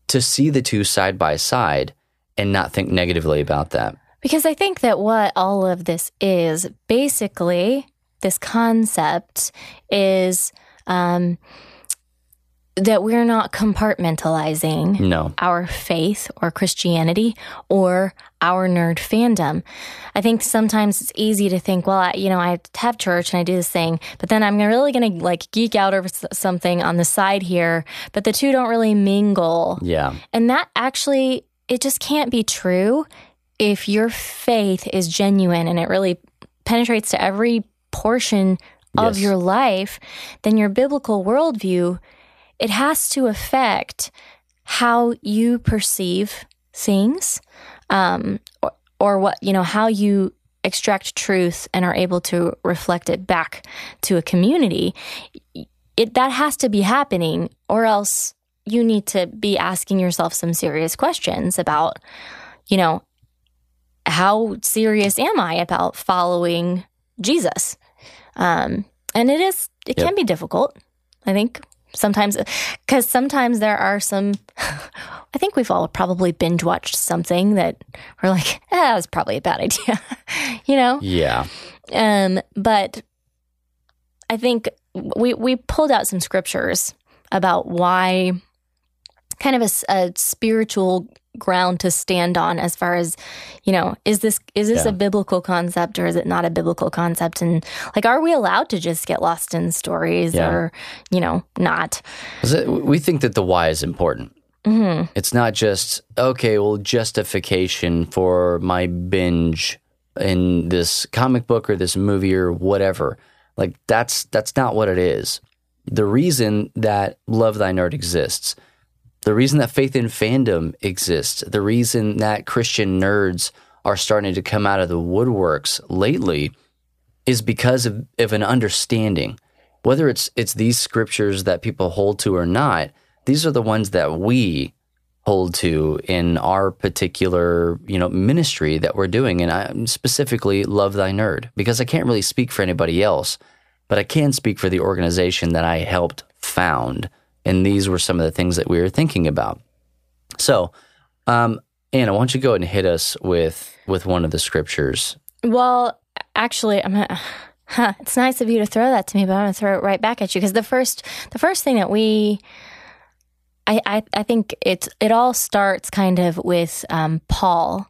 to see the two side by side and not think negatively about that. Because I think that what all of this is, basically, this concept is um, that we're not compartmentalizing no. our faith or Christianity or our nerd fandom. I think sometimes it's easy to think, well, I, you know, I have church and I do this thing, but then I'm really going to like geek out over something on the side here, but the two don't really mingle. Yeah. And that actually, it just can't be true if your faith is genuine and it really penetrates to every portion of yes. your life. Then your biblical worldview, it has to affect how you perceive things, um, or, or what, you know, how you extract truth and are able to reflect it back to a community. It, that has to be happening, or else you need to be asking yourself some serious questions about, you know, how serious am I about following Jesus? Um, and it is, it yep. can be difficult, I think. Sometimes, because sometimes there are some, I think we've all probably binge watched something that we're like, eh, that was probably a bad idea, you know? Yeah. Um, but I think we, we pulled out some scriptures about why kind of a, a spiritual ground to stand on as far as, you know, is this, is this yeah. a biblical concept or is it not a biblical concept? And like, are we allowed to just get lost in stories yeah. or, you know, not? We think that the why is important. Mm-hmm. It's not just, okay, well, justification for my binge in this comic book or this movie or whatever. Like that's, that's not what it is. The reason that Love Thy Nerd exists, the reason that Faith and Fandom exists, the reason that Christian nerds are starting to come out of the woodworks lately is because of, of an understanding. Whether it's it's these scriptures that people hold to or not, these are the ones that we hold to in our particular, you know, ministry that we're doing. And I specifically Love Thy Nerd, because I can't really speak for anybody else, but I can speak for the organization that I helped found. And these were some of the things that we were thinking about. So, um, Anna, why don't you go ahead and hit us with, with one of the scriptures? Well, actually, I'm gonna, huh, it's nice of you to throw that to me, but I'm going to throw it right back at you. Because the first the first thing that we, I I, I think it's, it all starts kind of with um, Paul,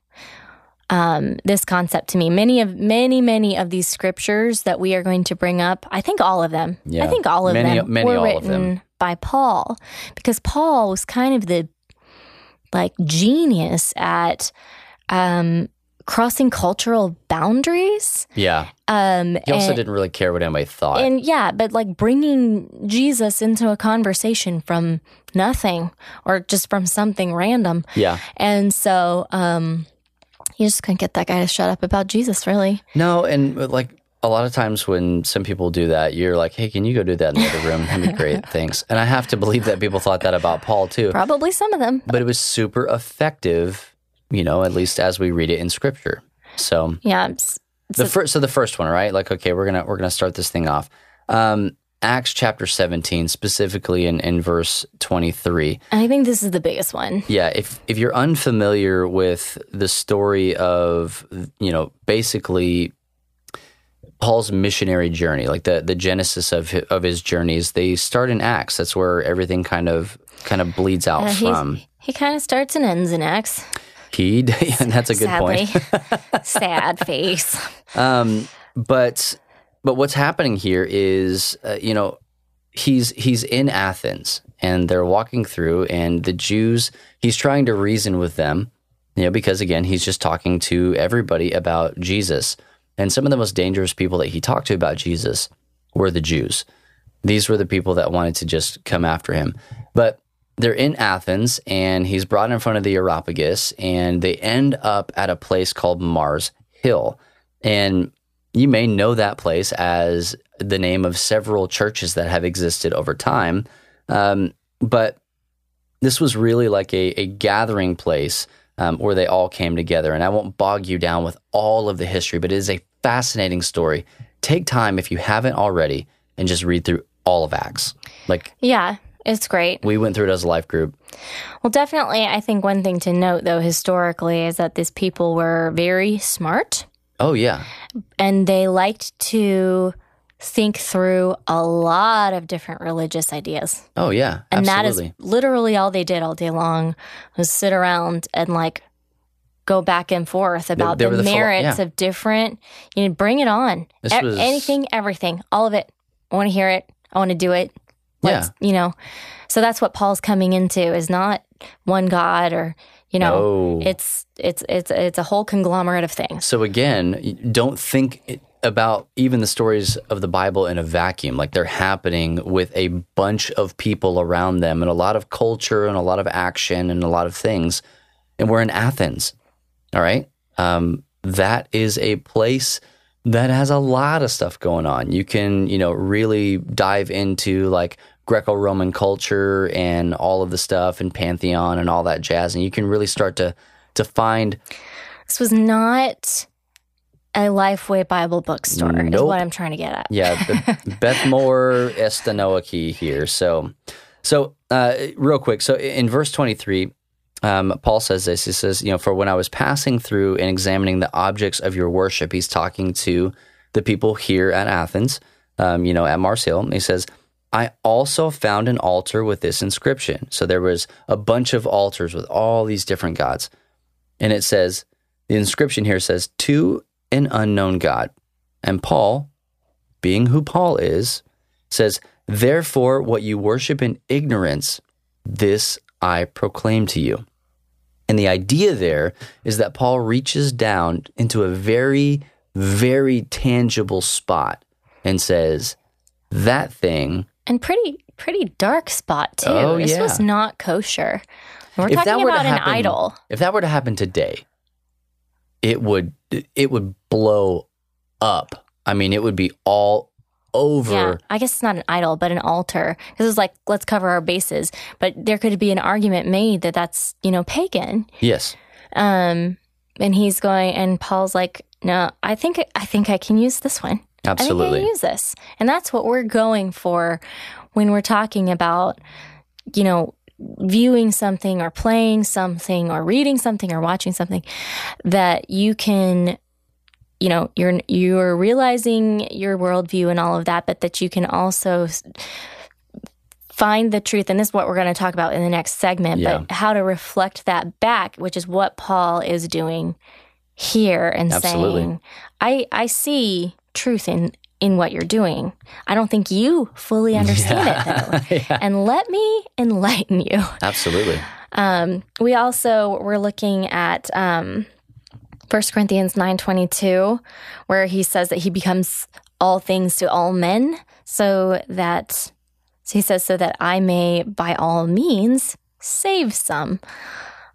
um, this concept to me. Many of, many, many of these scriptures that we are going to bring up, I think all of them. Yeah. I think all of many, them many, were all written... Of them. By Paul, because Paul was kind of the like genius at um, crossing cultural boundaries. Yeah. Um, he also and, didn't really care what anybody thought. And yeah, but like bringing Jesus into a conversation from nothing or just from something random. Yeah. And so um, you just couldn't get that guy to shut up about Jesus, really. No, and like... A lot of times when some people do that, you're like, hey, can you go do that in the other room? That'd be great. Thanks. And I have to believe that people thought that about Paul too. Probably some of them. But it was super effective, you know, at least as we read it in scripture. So yeah. So the, fir- so the first one, right? Like, okay, we're going to, we're going to start this thing off. Um, Acts chapter seventeen, specifically in, in verse twenty-three. I think this is the biggest one. Yeah. If, if you're unfamiliar with the story of, you know, basically Paul's missionary journey, like the, the genesis of his, of his journeys, they start in Acts. That's where everything kind of kind of bleeds out uh, from. He kind of starts and ends in Acts. He, and that's a good Sadly. point. Sad face. Um, but but what's happening here is, uh, you know, he's he's in Athens and they're walking through, and the Jews, he's trying to reason with them, you know, because again, he's just talking to everybody about Jesus. And some of the most dangerous people that he talked to about Jesus were the Jews. These were the people that wanted to just come after him. But they're in Athens, and he's brought in front of the Areopagus, and they end up at a place called Mars Hill. And you may know that place as the name of several churches that have existed over time. Um, but this was really like a, a gathering place um, where they all came together. And I won't bog you down with all of the history, but it is a fascinating story. Take time, if you haven't already, and just read through all of Acts. Like, yeah. It's great. We went through it as a life group. Well, definitely, I think one thing to note, though, historically, is that these people were very smart. Oh, yeah. And they liked to think through a lot of different religious ideas. Oh, yeah. And absolutely. That is literally all they did all day long was sit around and, like, go back and forth about they, they the, the merits full, yeah. of different, you know, bring it on. This e- was... Anything, everything, all of it. I want to hear it. I want to do it. Let's, yeah. You know, so that's what Paul's coming into is not one God or, you know, no. it's it's it's it's a whole conglomerate of things. So, again, don't think about even the stories of the Bible in a vacuum. Like, they're happening with a bunch of people around them and a lot of culture and a lot of action and a lot of things. And we're in Athens. All right. Um, that is a place that has a lot of stuff going on. You can, you know, really dive into like Greco-Roman culture and all of the stuff and Pantheon and all that jazz. And you can really start to, to find. This was not a Lifeway Bible bookstore nope. is what I'm trying to get at. Yeah. Beth Moore Estanoiki here. So, so uh, real quick. So in verse twenty-three, Um, Paul says this, he says, you know, for when I was passing through and examining the objects of your worship, he's talking to the people here at Athens, um, you know, at Mars Hill. And he says, I also found an altar with this inscription. So there was a bunch of altars with all these different gods. And it says, the inscription here says, to an unknown God. And Paul, being who Paul is, says, therefore, what you worship in ignorance, this I proclaim to you. And the idea there is that Paul reaches down into a very, very tangible spot and says, that thing. And pretty, pretty dark spot, too. Oh, this yeah. was not kosher. We're if talking about happen, an idol. If that were to happen today, it would, it would blow up. I mean, it would be all over. Yeah, I guess it's not an idol, but an altar. Because it's like, let's cover our bases. But there could be an argument made that that's, you know, pagan. Yes. Um, and he's going, and Paul's like, no, I think I think I can use this one. Absolutely. I think I can use this. And that's what we're going for when we're talking about, you know, viewing something or playing something or reading something or watching something that you can, you know, you're you're realizing your worldview and all of that, but that you can also find the truth. And this is what we're going to talk about in the next segment, yeah. but how to reflect that back, which is what Paul is doing here and Absolutely. saying, I, I see truth in, in what you're doing. I don't think you fully understand yeah. it, though. yeah. And let me enlighten you. Absolutely. Um, we also were looking at... Um, First Corinthians nine twenty-two, where he says that he becomes all things to all men, so that, so he says, so that I may by all means save some.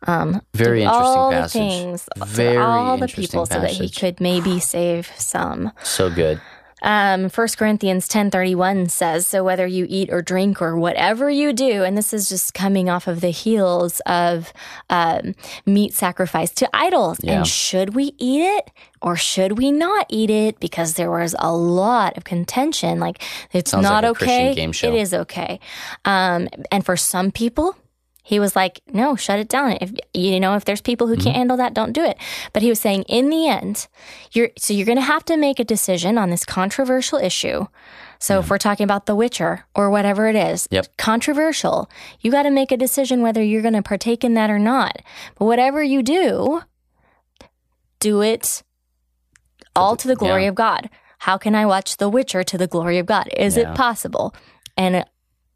Um, Very interesting all passage. Things, Very all the people passage. So that he could maybe save some. So good. Um, First Corinthians ten thirty-one says, so whether you eat or drink or whatever you do, and this is just coming off of the heels of um, meat sacrificed to idols. Yeah. And should we eat it or should we not eat it? Because there was a lot of contention. Like, it's Sounds not like a okay. Christian game show. It is okay. Um, and for some people, he was like, no, shut it down. If you know, if there's people who can't mm-hmm. handle that, don't do it. But he was saying, in the end, you're so you're going to have to make a decision on this controversial issue. So yeah. if we're talking about The Witcher or whatever it is, yep. controversial, you got to make a decision whether you're going to partake in that or not. But whatever you do, do it all to the glory yeah. of God. How can I watch The Witcher to the glory of God? Is yeah. it possible? And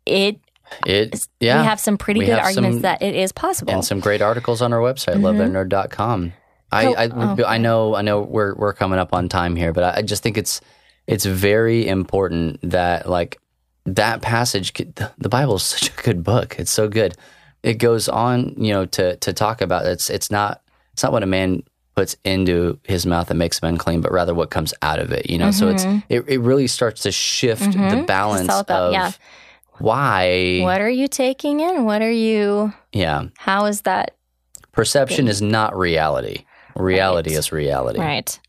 it. It, yeah. We have some pretty we good arguments some, that it is possible. And some great articles on our website, mm-hmm. love and nerd dot com. I, oh, I, oh. I know I know we're we're coming up on time here, but I, I just think it's it's very important that, like, that passage, the Bible is such a good book. It's so good. It goes on, you know, to to talk about it's it's not it's not what a man puts into his mouth that makes him unclean, but rather what comes out of it. You know, mm-hmm. so it's it, it really starts to shift mm-hmm. the balance it's all about, of yeah. why. What are you taking in? What are you? Yeah. How is that? Perception being? Is not reality. Reality right. is reality. Right.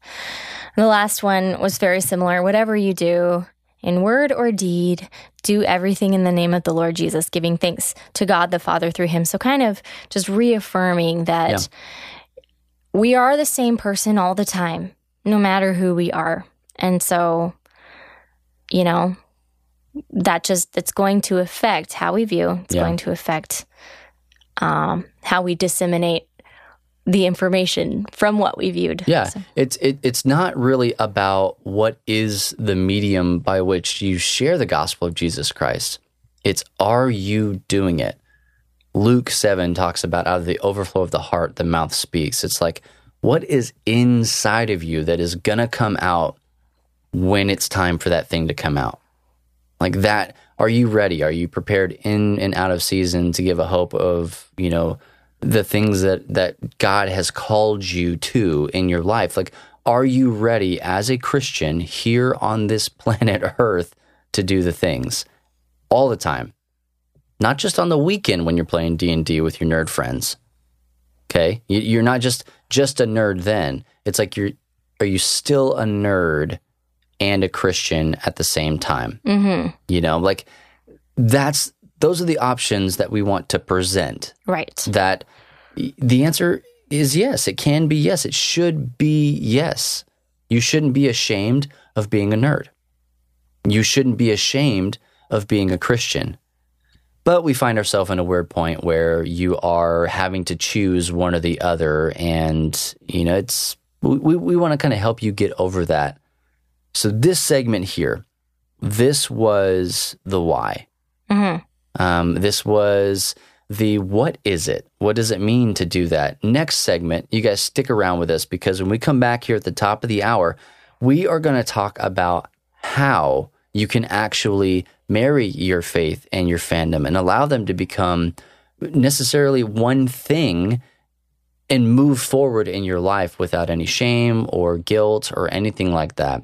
And the last one was very similar. Whatever you do, in word or deed, do everything in the name of the Lord Jesus, giving thanks to God the Father through him. So kind of just reaffirming that yeah. we are the same person all the time, no matter who we are. And so, you know, that just, it's going to affect how we view. It's yeah. going to affect um, how we disseminate the information from what we viewed. Yeah, so. it's it, it's not really about what is the medium by which you share the gospel of Jesus Christ. It's, are you doing it? Luke seven talks about out of the overflow of the heart, the mouth speaks. It's like, what is inside of you that is going to come out when it's time for that thing to come out? Like that, are you ready? Are you prepared in and out of season to give a hope of, you know, the things that, that God has called you to in your life? Like, are you ready as a Christian here on this planet Earth to do the things all the time? Not just on the weekend when you're playing D and D with your nerd friends, okay? You're not just, just a nerd then. It's like, you're are you still a nerd and a Christian at the same time? Mm-hmm. You know, like, that's... Those are the options that we want to present. Right. That the answer is yes. It can be yes. It should be yes. You shouldn't be ashamed of being a nerd. You shouldn't be ashamed of being a Christian. But we find ourselves in a weird point where you are having to choose one or the other. And, you know, it's we, we want to kind of help you get over that. So this segment here, this was the why. Mm-hmm. Um, this was the what is it? What does it mean to do that? Next segment, you guys stick around with us, because when we come back here at the top of the hour, we are going to talk about how you can actually marry your faith and your fandom and allow them to become necessarily one thing and move forward in your life without any shame or guilt or anything like that.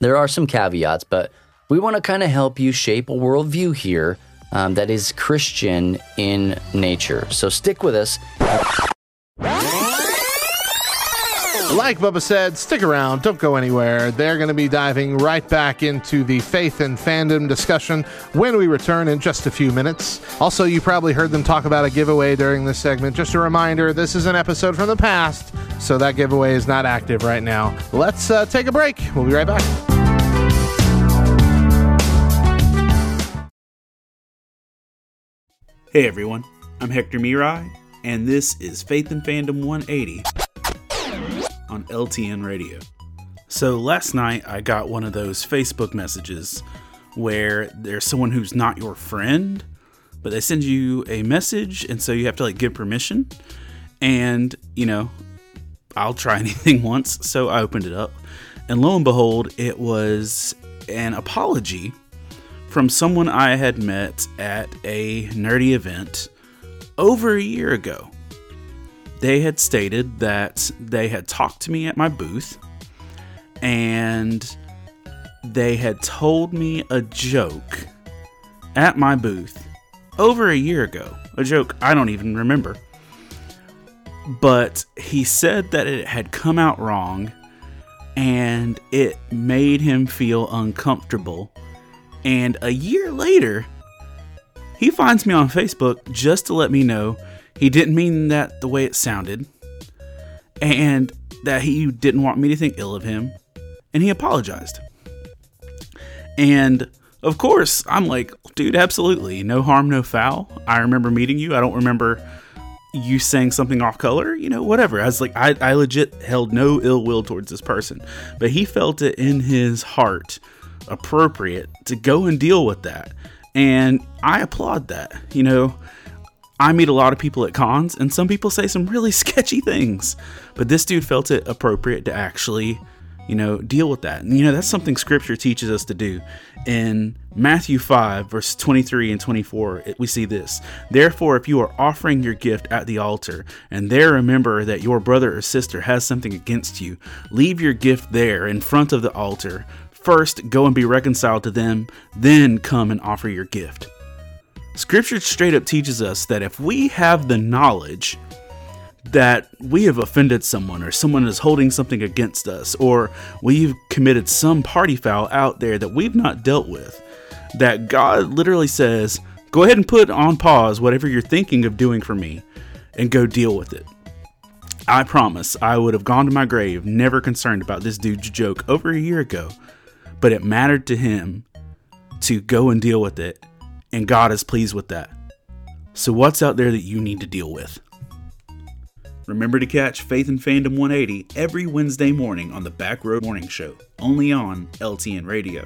There are some caveats, but we want to kind of help you shape a worldview here Um, that is Christian in nature. So stick with us. Like Bubba said, stick around. Don't go anywhere. They're going to be diving right back into the faith and fandom discussion when we return in just a few minutes. Also, you probably heard them talk about a giveaway during this segment. Just a reminder, this is an episode from the past, so that giveaway is not active right now. Let's uh, take a break. We'll be right back. Hey everyone, I'm Hector Mirai, and this is Faith and Fandom one eighty on L T N Radio. So last night I got one of those Facebook messages where there's someone who's not your friend, but they send you a message, and so you have to like give permission. And, you know, I'll try anything once, so I opened it up. And lo and behold, it was an apology from someone I had met at a nerdy event over a year ago. They had stated that they had talked to me at my booth, and they had told me a joke at my booth over a year ago. A joke I don't even remember. But he said that it had come out wrong, and it made him feel uncomfortable. And a year later, he finds me on Facebook just to let me know he didn't mean that the way it sounded, and that he didn't want me to think ill of him, and he apologized. And of course, I'm like, dude, absolutely. No harm, no foul. I remember meeting you. I don't remember you saying something off color, you know, whatever. I was like, I, I legit held no ill will towards this person, but he felt it in his heart appropriate to go and deal with that, and I applaud that. You know, I meet a lot of people at cons, and some people say some really sketchy things, but this dude felt it appropriate to actually you know, deal with that. And, you know, that's something Scripture teaches us to do. In Matthew five, verse twenty-three and twenty-four, it, we see this. Therefore, if you are offering your gift at the altar, and there remember that your brother or sister has something against you, leave your gift there in front of the altar. First, go and be reconciled to them, then come and offer your gift. Scripture straight up teaches us that if we have the knowledge that we have offended someone, or someone is holding something against us, or we've committed some party foul out there that we've not dealt with, that God literally says, go ahead and put on pause whatever you're thinking of doing for me and go deal with it. I promise I would have gone to my grave never concerned about this dude's joke over a year ago, but it mattered to him to go and deal with it, and God is pleased with that. So what's out there that you need to deal with? Remember to catch Faith and Fandom one eighty every Wednesday morning on the Back Road Morning Show, only on L T N Radio.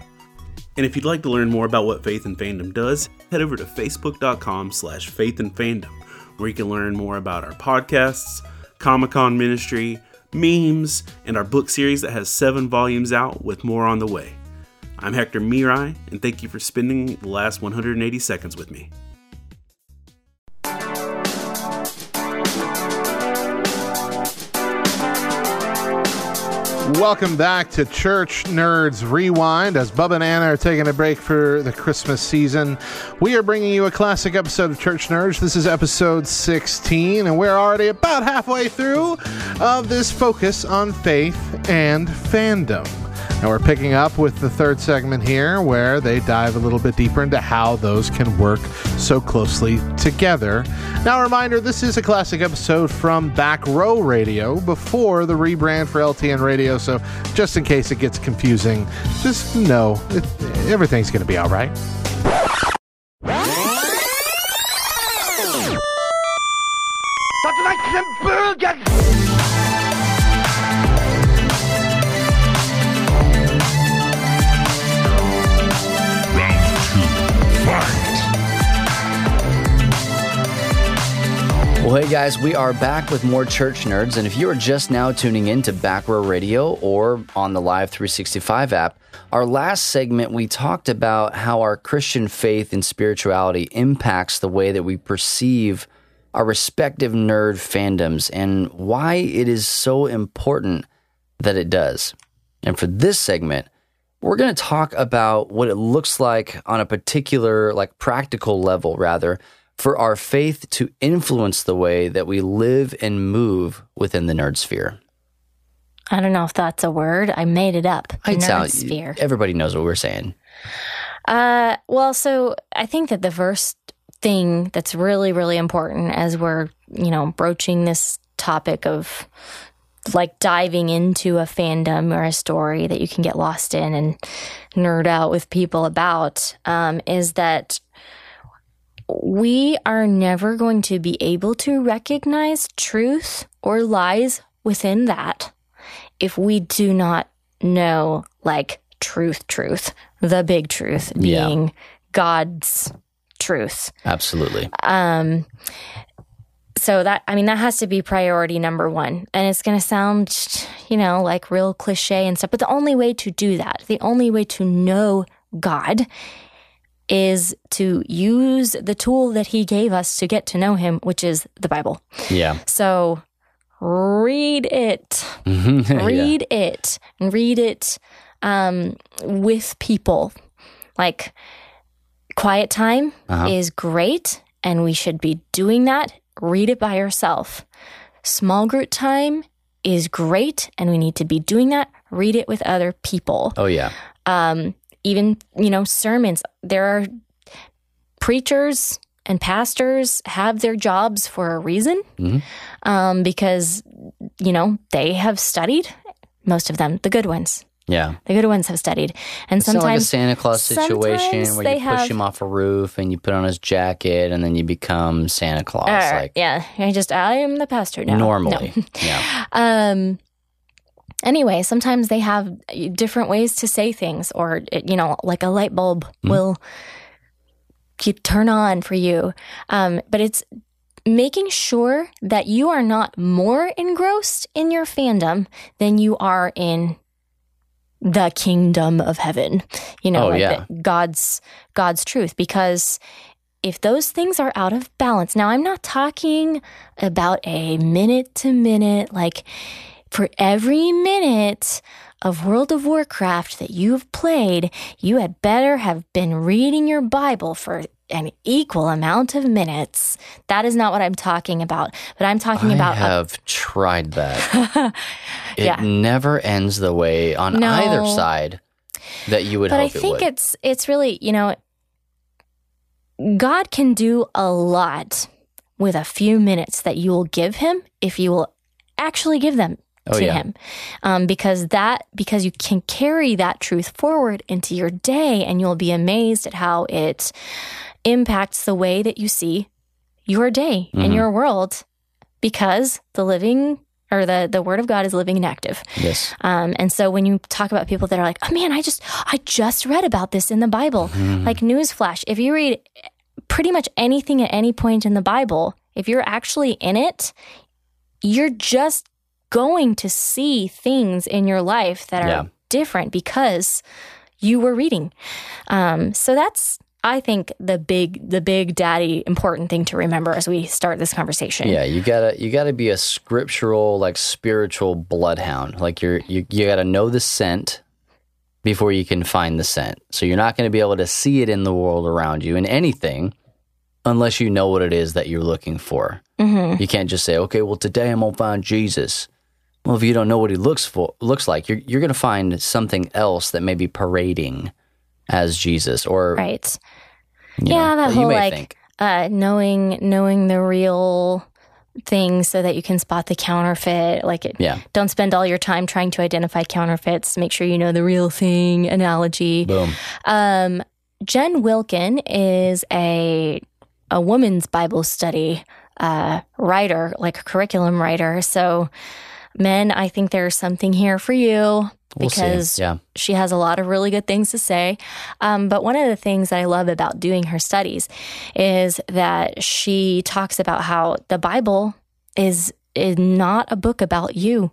And if you'd like to learn more about what Faith and Fandom does, head over to facebook.com slash Faith and Fandom, where you can learn more about our podcasts, Comic-Con ministry, memes, and our book series that has seven volumes out with more on the way. I'm Hector Mirai, and thank you for spending the last one hundred eighty seconds with me. Welcome back to Church Nerds Rewind. As Bubba and Anna are taking a break for the Christmas season, we are bringing you a classic episode of Church Nerds. This is episode sixteen, and we're already about halfway through of this focus on faith and fandom. And we're picking up with the third segment here, where they dive a little bit deeper into how those can work so closely together. Now, a reminder, this is a classic episode from Back Row Radio before the rebrand for L T N Radio, so just in case it gets confusing, just know it, everything's going to be all right. Well, hey guys, we are back with more Church Nerds, and if you are just now tuning in to Back Row Radio or on the Live three sixty-five app, our last segment we talked about how our Christian faith and spirituality impacts the way that we perceive our respective nerd fandoms and why it is so important that it does. And for this segment, we're going to talk about what it looks like on a particular, like practical level rather, for our faith to influence the way that we live and move within the nerd sphere. I don't know if that's a word. I made it up. The nerd sphere. Everybody knows what we're saying. Uh, well, so I think that the first thing that's really, really important as we're, you know, broaching this topic of like diving into a fandom or a story that you can get lost in and nerd out with people about, um, is that we are never going to be able to recognize truth or lies within that if we do not know, like, truth, truth, the big truth being yeah. God's truth. Absolutely. Um. So that, I mean, that has to be priority number one. And it's going to sound, you know, like real cliche and stuff. But the only way to do that, the only way to know God is to use the tool that he gave us to get to know him, which is the Bible. Yeah. So read it. read yeah. it. And read it um, with people. Like, quiet time uh-huh. is great, and we should be doing that. Read it by yourself. Small group time is great, and we need to be doing that. Read it with other people. Oh, yeah. Um. Even, you know, sermons. There are preachers and pastors have their jobs for a reason mm-hmm. um, because, you know, they have studied, most of them, the good ones. Yeah. The good ones have studied. And it's sometimes not like a Santa Claus situation where you push have, him off a roof and you put on his jacket and then you become Santa Claus. Uh, like, yeah. I just, I am the pastor now. Normally. No. Yeah. Um, Anyway, sometimes they have different ways to say things or, you know, like a light bulb mm. will keep turn on for you. Um, but it's making sure that you are not more engrossed in your fandom than you are in the kingdom of heaven, you know, oh, like yeah. God's God's truth. Because if those things are out of balance, now I'm not talking about a minute to minute, like for every minute of World of Warcraft that you've played, you had better have been reading your Bible for an equal amount of minutes. That is not what I'm talking about. But I'm talking I about... I have a- tried that. It yeah. never ends the way on no. either side that you would but hope it would. But I think it it's it's really, you know, God can do a lot with a few minutes that you will give him if you will actually give them oh, to yeah. him. Um, because that because you can carry that truth forward into your day, and you'll be amazed at how it impacts the way that you see your day mm-hmm. and your world, because the living or the, the word of God is living and active. Yes. Um, and so when you talk about people that are like, oh man, I just, I just read about this in the Bible, mm-hmm. like newsflash, if you read pretty much anything at any point in the Bible, if you're actually in it, you're just going to see things in your life that are yeah. different because you were reading. Um, so that's, I think the big, the big daddy important thing to remember as we start this conversation. Yeah, you gotta, you gotta be a scriptural, like spiritual bloodhound. Like you're, you, you gotta know the scent before you can find the scent. So you're not going to be able to see it in the world around you in anything unless you know what it is that you're looking for. Mm-hmm. You can't just say, okay, well today I'm gonna find Jesus. Well, if you don't know what he looks for, looks like, you're you're gonna find something else that may be parading as Jesus, or right, yeah, know, that whole like uh, knowing knowing the real thing so that you can spot the counterfeit. Like, it, yeah. don't spend all your time trying to identify counterfeits. Make sure you know the real thing. Analogy. Boom. Um, Jen Wilkin is a a woman's Bible study uh, writer, like a curriculum writer. So, men, I think there's something here for you. Because we'll yeah. she has a lot of really good things to say. Um, but one of the things that I love about doing her studies is that she talks about how the Bible is is not a book about you,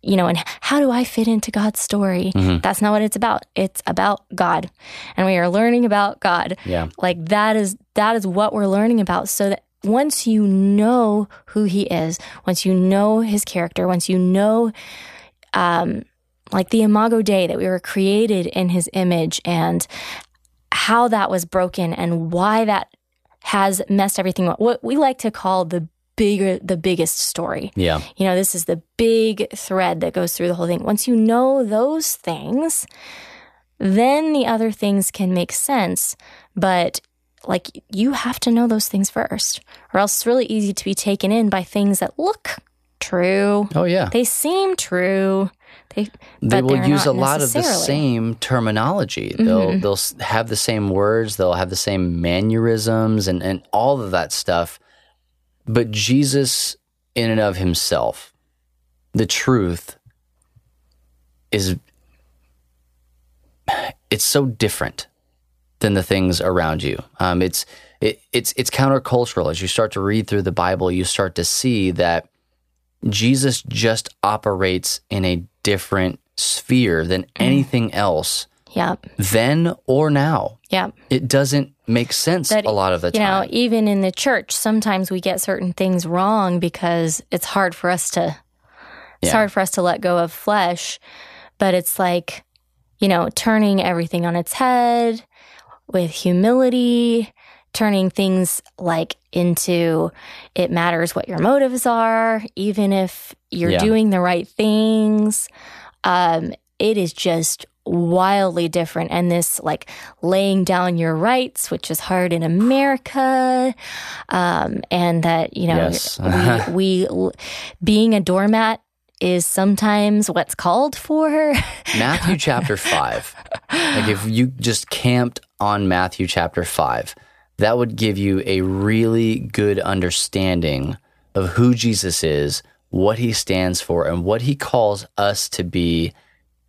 you know, and how do I fit into God's story? Mm-hmm. That's not what it's about. It's about God. And we are learning about God. Yeah. Like that is that is what we're learning about, so that once you know who he is, once you know his character, once you know um like the Imago Dei, that we were created in his image, and how that was broken and why that has messed everything up. What we like to call the bigger, the biggest story. Yeah. You know, this is the big thread that goes through the whole thing. Once you know those things, then the other things can make sense. But like, you have to know those things first, or else it's really easy to be taken in by things that look true. Oh, yeah. They seem true. They, they will use a lot of the same terminology. Mm-hmm. They'll they'll have the same words. They'll have the same mannerisms and, and all of that stuff. But Jesus, in and of himself, the truth is, it's so different than the things around you. Um, it's it, it's it's countercultural. As you start to read through the Bible, you start to see that Jesus just operates in a different sphere than anything else. Yeah. Then or now. Yeah. It doesn't make sense that, a lot of the you time. You know, even in the church, sometimes we get certain things wrong because it's hard for us to it's yeah. hard for us to let go of flesh, but it's like, you know, turning everything on its head with humility, turning things like into, it matters what your motives are, even if you're yeah. doing the right things. Um, it is just wildly different. And this like laying down your rights, which is hard in America, um, and that, you know, yes. we, we being a doormat is sometimes what's called for. Matthew chapter five. Like if you just camped on Matthew chapter five, that would give you a really good understanding of who Jesus is, what he stands for, and what he calls us to be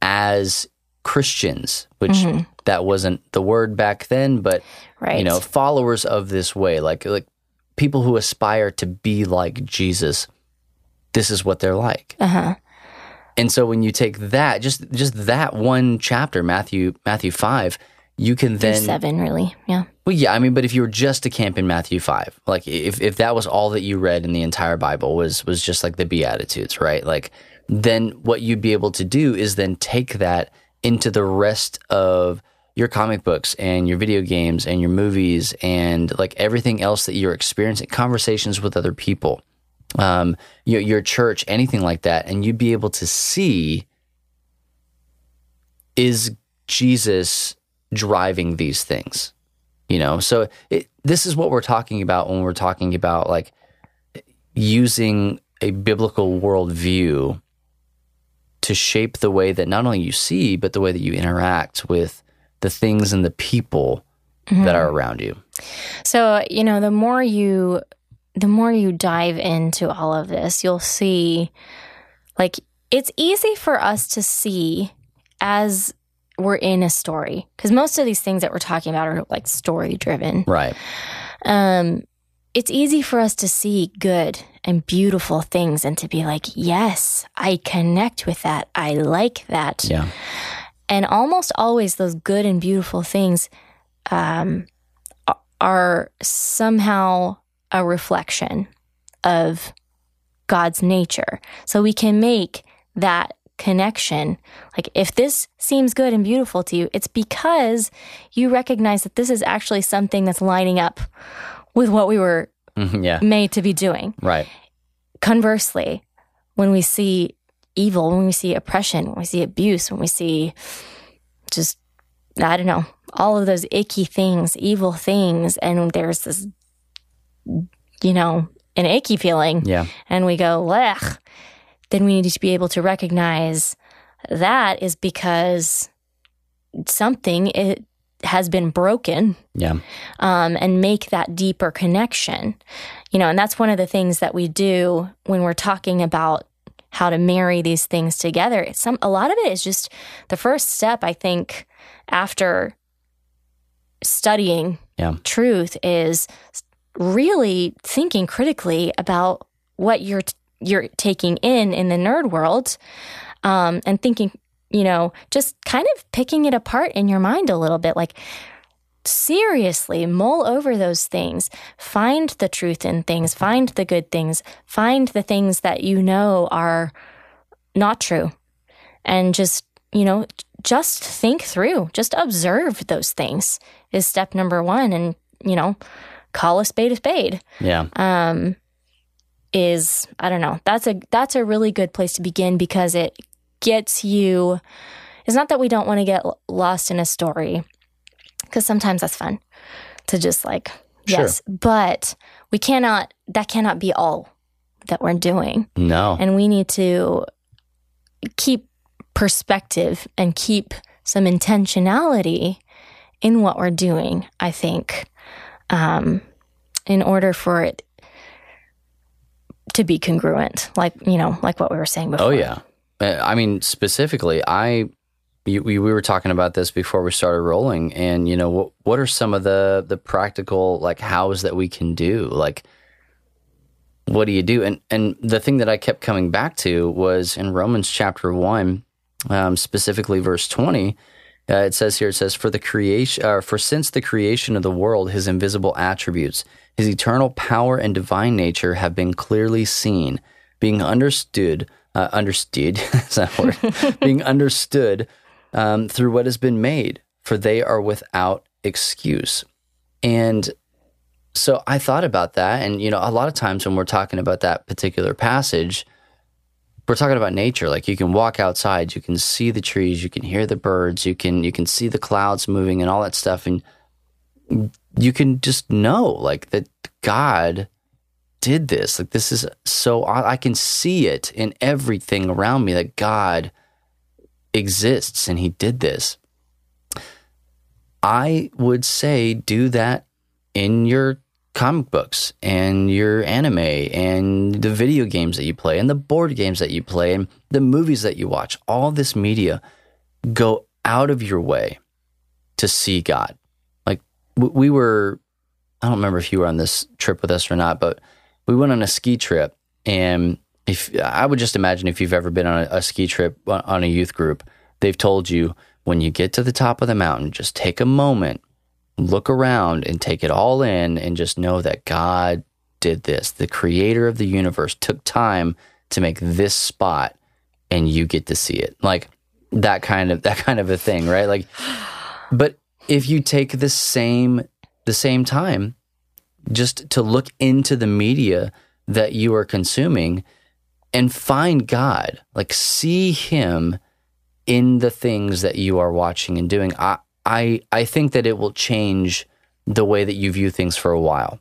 as Christians, which mm-hmm. that wasn't the word back then, but right. you know, followers of this way, like like people who aspire to be like Jesus, this is what they're like. Uh-huh. And so when you take that, just just that one chapter, Matthew Matthew five, you can then... Through seven, really, yeah. Well, yeah, I mean, but if you were just to camp in Matthew five, like if, if that was all that you read in the entire Bible was was just like the Beatitudes, right? Like then what you'd be able to do is then take that into the rest of your comic books and your video games and your movies and like everything else that you're experiencing, conversations with other people, um, your, your church, anything like that. And you'd be able to see, is Jesus driving these things? You know, so it, this is what we're talking about when we're talking about like using a biblical worldview to shape the way that not only you see, but the way that you interact with the things and the people mm-hmm. that are around you. So, you know, the more you, the more you dive into all of this, you'll see, like, it's easy for us to see as we're in a story, because most of these things that we're talking about are like story driven. Right. Um, it's easy for us to see good and beautiful things and to be like, yes, I connect with that. I like that. Yeah. And almost always those good and beautiful things um, are somehow a reflection of God's nature. So we can make that connection. Like if this seems good and beautiful to you, it's because you recognize that this is actually something that's lining up with what we were yeah. made to be doing. Right. Conversely, when we see evil, when we see oppression, when we see abuse, when we see just, I don't know, all of those icky things, evil things, and there's this, you know, an icky feeling, yeah. and we go, blech, then we need to be able to recognize that is because something it has been broken, yeah, um, and make that deeper connection, you know, and that's one of the things that we do when we're talking about how to marry these things together. It's some, a lot of it is just the first step, I think, after studying yeah. truth is really thinking critically about what you're you're taking in in the nerd world, um, and thinking, you know, just kind of picking it apart in your mind a little bit, like seriously mull over those things, find the truth in things, find the good things, find the things that you know are not true, and just, you know, just think through, just observe those things is step number one. And, you know, call a spade a spade. Yeah. Um, is, I don't know, that's a, that's a really good place to begin, because it gets you, it's not that we don't want to get lost in a story, because sometimes that's fun to just like, yes, sure. But we cannot, that cannot be all that we're doing. No. And we need to keep perspective and keep some intentionality in what we're doing, I think, um, in order for it to be congruent, like, you know, like what we were saying before. Oh, yeah. I mean, specifically, I... You, we, we were talking about this before we started rolling, and, you know, what what are some of the, the practical, like, hows that we can do? Like, what do you do? And and the thing that I kept coming back to was in Romans chapter one, um, specifically verse twenty, uh, it says here, it says, for the creation, uh, for since the creation of the world, his invisible attributes, his eternal power and divine nature have been clearly seen, being understood, uh, understood, is that word? being understood, Um, through what has been made, for they are without excuse. And so I thought about that. And, you know, a lot of times when we're talking about that particular passage, we're talking about nature. Like, you can walk outside, you can see the trees, you can hear the birds, you can, you can see the clouds moving and all that stuff. And you can just know, like, that God did this. Like, this is so, I can see it in everything around me that God exists and he did this. I would say do that in your comic books and your anime and the video games that you play and the board games that you play and the movies that you watch. All this media, go out of your way to see God. Like, we were, I don't remember if you were on this trip with us or not, but we went on a ski trip, and if I would just imagine if you've ever been on a, a ski trip on a youth group, they've told you when you get to the top of the mountain, just take a moment, look around and take it all in and just know that God did this. The creator of the universe took time to make this spot and you get to see it. Like that kind of, that kind of a thing, right? Like, but if you take the same, the same time just to look into the media that you are consuming and find God, like see him in the things that you are watching and doing, I, I, I think that it will change the way that you view things for a while.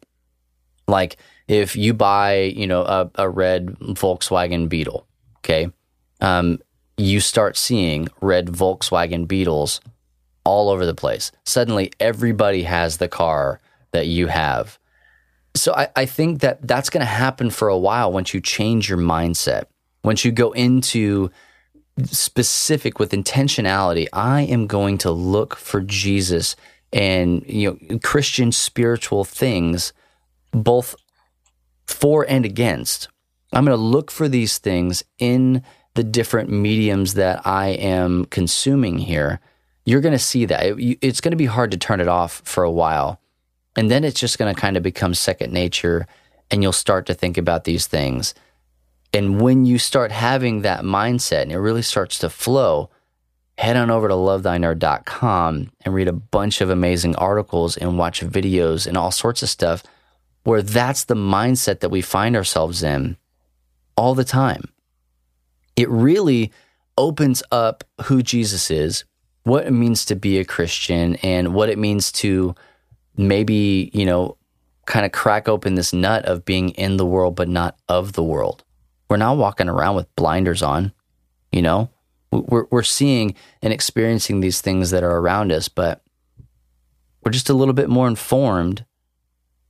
Like if you buy, you know, a, a red Volkswagen Beetle, okay, um, you start seeing red Volkswagen Beetles all over the place. Suddenly everybody has the car that you have. So I, I think that that's going to happen for a while once you change your mindset, once you go into specific with intentionality. I am going to look for Jesus and, you know, Christian spiritual things, both for and against. I'm going to look for these things in the different mediums that I am consuming here. You're going to see that. It, it's going to be hard to turn it off for a while. And then it's just going to kind of become second nature, and you'll start to think about these things. And when you start having that mindset and it really starts to flow, head on over to love thy nerd dot com and read a bunch of amazing articles and watch videos and all sorts of stuff where that's the mindset that we find ourselves in all the time. It really opens up who Jesus is, what it means to be a Christian, and what it means to maybe, you know, kind of crack open this nut of being in the world but not of the world. We're not walking around with blinders on, you know? We're we're seeing and experiencing these things that are around us, but we're just a little bit more informed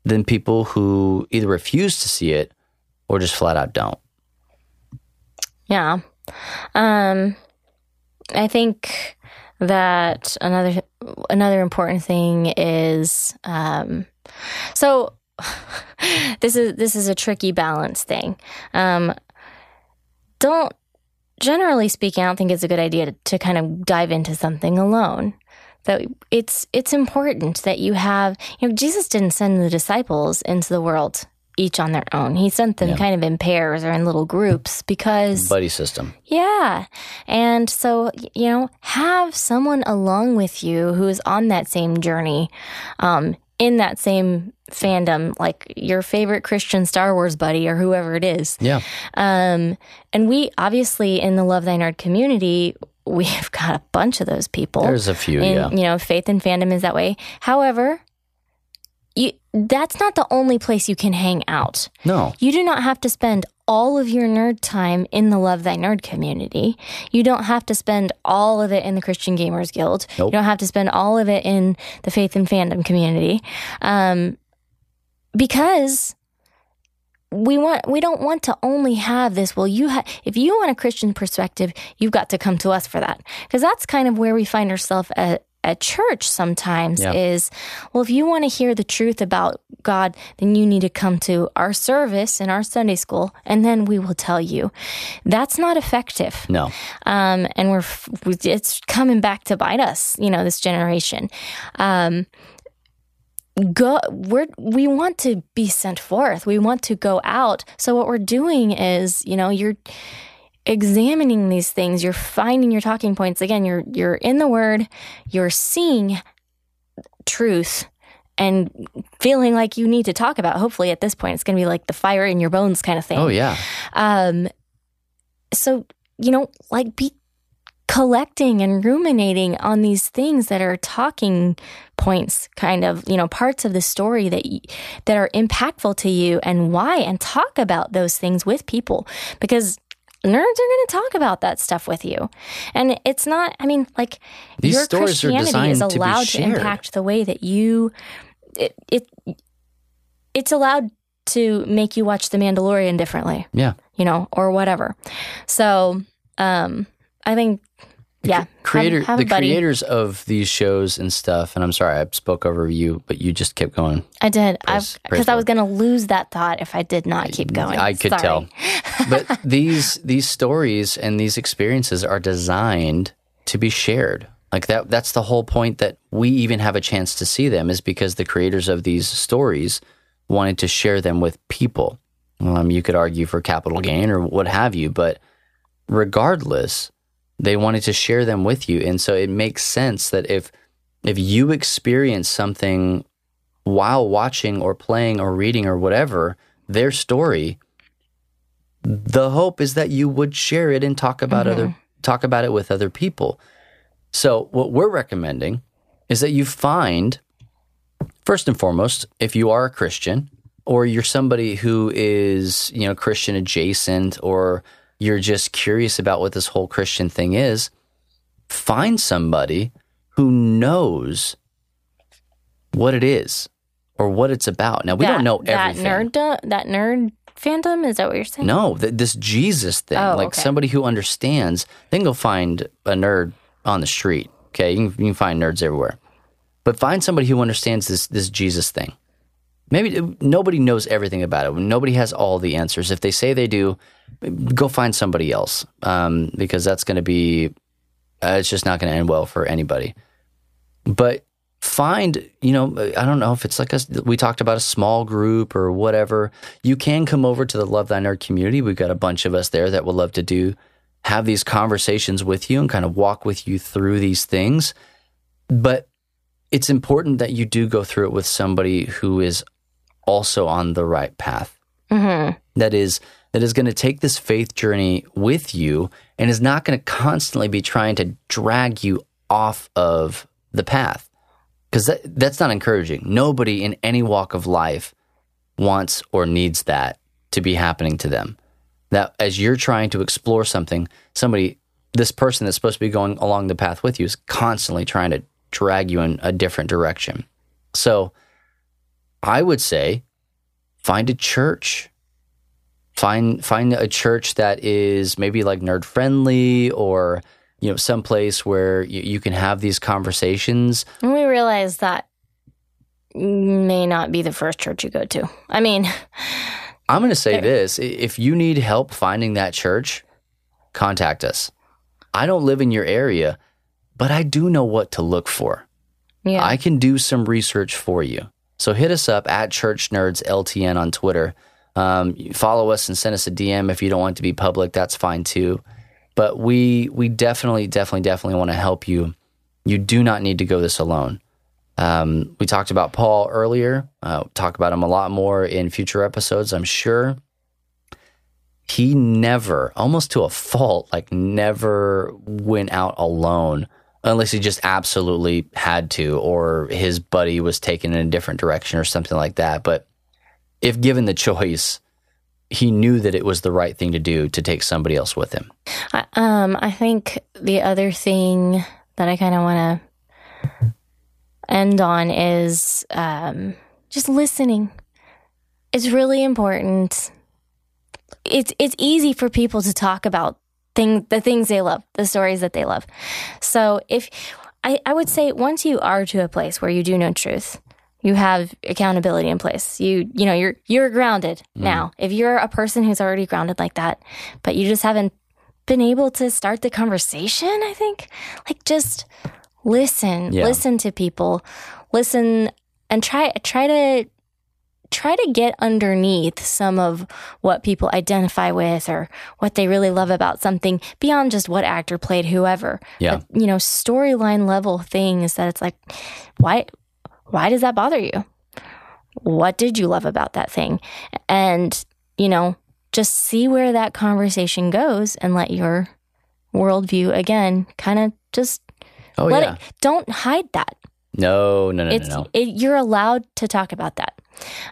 than people who either refuse to see it or just flat out don't. Yeah. Um, I think that another another important thing is, um, so this is this is a tricky balance thing. Um, don't, generally speaking, I don't think it's a good idea to, to kind of dive into something alone. That it's it's important that you have, you know, Jesus didn't send the disciples into the world each on their own. He sent them yeah. kind of in pairs or in little groups because... buddy system. Yeah. And so, you know, have someone along with you who is on that same journey, um, in that same fandom, like your favorite Christian Star Wars buddy or whoever it is. Yeah. Um, and we, obviously, in the Love Thy Nerd community, we've got a bunch of those people. There's a few, and, yeah. You know, Faith and Fandom is that way. However... You, that's not the only place you can hang out. No. You do not have to spend all of your nerd time in the Love Thy Nerd community. You don't have to spend all of it in the Christian Gamers Guild. Nope. You don't have to spend all of it in the Faith and Fandom community. Um, because we want we don't want to only have this, well, you ha- if you want a Christian perspective, you've got to come to us for that. Because that's kind of where we find ourselves at. At church sometimes yeah. is, well, if you want to hear the truth about God, then you need to come to our service in our Sunday school, and then we will tell you. That's not effective. No. Um, and we're it's coming back to bite us, you know, this generation. Um, go. We're we want to be sent forth. We want to go out. So what we're doing is, you know, you're examining these things, you're finding your talking points. Again, you're you're in the Word, you're seeing truth and feeling like you need to talk about. Hopefully at this point it's going to be like the fire in your bones kind of thing. Oh yeah. Um so, you know, like be collecting and ruminating on these things that are talking points, kind of, you know, parts of the story that y- that are impactful to you and why, and talk about those things with people, because nerds are going to talk about that stuff with you. And it's not, I mean, like, these your Christianity is allowed to, to impact the way that you, it, it, it's allowed to make you watch The Mandalorian differently. Yeah. You know, or whatever. So um, I think yeah. Creator, have, have the creators of these shows and stuff, and I'm sorry I spoke over you, but you just kept going. I did. Because I was going to lose that thought if I did not keep going. I could sorry. tell. But these these stories and these experiences are designed to be shared. Like that. That's the whole point that we even have a chance to see them, is because the creators of these stories wanted to share them with people. Um, you could argue for capital gain or what have you, but regardless, they wanted to share them with you. And so it makes sense that if if you experience something while watching or playing or reading or whatever, their story, the hope is that you would share it and talk about mm-hmm. other talk about it with other people. So what we're recommending is that you find, first and foremost, if you are a Christian or you're somebody who is, you know, Christian adjacent, or you're just curious about what this whole Christian thing is, find somebody who knows what it is or what it's about. Now, we that, don't know everything. That nerd, that nerd fandom? Is that what you're saying? No, th- this Jesus thing. Oh, like okay. Somebody who understands. Then go find a nerd on the street, okay? You can, you can find nerds everywhere. But find somebody who understands this this Jesus thing. Maybe nobody knows everything about it. Nobody has all the answers. If they say they do, go find somebody else, um, because that's going to be, uh, it's just not going to end well for anybody. But find, you know, I don't know if it's like a, we talked about a small group or whatever. You can come over to the Love Thy Nerd community. We've got a bunch of us there that would love to do, have these conversations with you and kind of walk with you through these things. But it's important that you do go through it with somebody who is also on the right path. Mm-hmm. That is that is going to take this faith journey with you and is not going to constantly be trying to drag you off of the path. Because that, that's not encouraging. Nobody in any walk of life wants or needs that to be happening to them. That as you're trying to explore something, somebody, this person that's supposed to be going along the path with you is constantly trying to drag you in a different direction. So I would say find a church. Find find a church that is maybe like nerd friendly, or you know, someplace where you, you can have these conversations. And we realize that may not be the first church you go to. I mean, I'm going to say this, if you need help finding that church, contact us. I don't live in your area, but I do know what to look for. Yeah. I can do some research for you. So hit us up at Church Nerds L T N on Twitter. Um, follow us and send us a D M if you don't want to be public. That's fine too. But we we definitely, definitely, definitely want to help you. You do not need to go this alone. Um, we talked about Paul earlier. Uh, talk about him a lot more in future episodes, I'm sure. He never, almost to a fault, like never went out alone. Unless he just absolutely had to, or his buddy was taken in a different direction or something like that. But if given the choice, he knew that it was the right thing to do to take somebody else with him. I, um, I think the other thing that I kind of want to end on is um, just listening. It's really important. It's it's easy for people to talk about Thing, the things they love, the stories that they love. So if I, I would say once you are to a place where you do know truth, you have accountability in place. You you know, you're you're grounded mm. now. If you're a person who's already grounded like that, but you just haven't been able to start the conversation, I think, like just listen. Yeah. Listen to people. Listen and try try to try to get underneath some of what people identify with or what they really love about something beyond just what actor played whoever. Yeah. But, you know, storyline level things that it's like, why, why does that bother you? What did you love about that thing? And, you know, just see where that conversation goes and let your worldview again, kind of just oh, let yeah. it, don't hide that. No, no, no, it's, no, no. It, you're allowed to talk about that.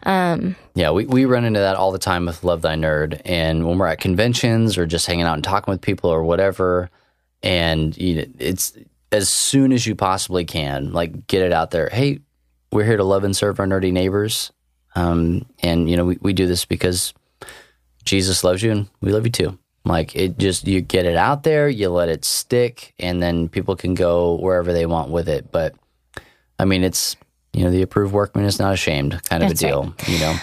Um, yeah, we, we run into that all the time with Love Thy Nerd. And when we're at conventions or just hanging out and talking with people or whatever, and you know, it's as soon as you possibly can, like get it out there. Hey, we're here to love and serve our nerdy neighbors. Um, and, you know, we, we do this because Jesus loves you and we love you too. Like, it just, you get it out there, you let it stick, and then people can go wherever they want with it. But, I mean, it's, you know, the approved workman is not ashamed kind of That's a deal, right. you know.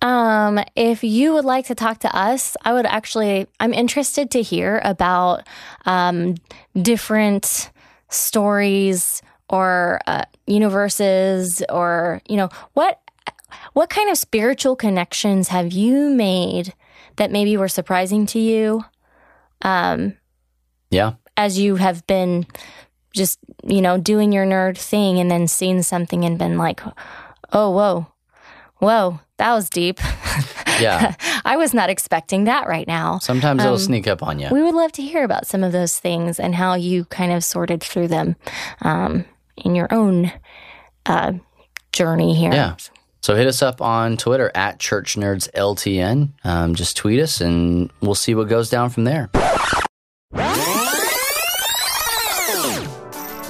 Um, if you would like to talk to us, I would actually, I'm interested to hear about um, different stories or uh, universes or, you know, what what kind of spiritual connections have you made that maybe were surprising to you? Um, yeah. As you have been just, you know, doing your nerd thing and then seeing something and been like, oh, whoa, whoa. That was deep. Yeah. I was not expecting that right now. Sometimes they'll um, sneak up on you. We would love to hear about some of those things and how you kind of sorted through them um, in your own uh, journey here. Yeah. So hit us up on Twitter at Church Nerds L T N. Um, just tweet us and we'll see what goes down from there. You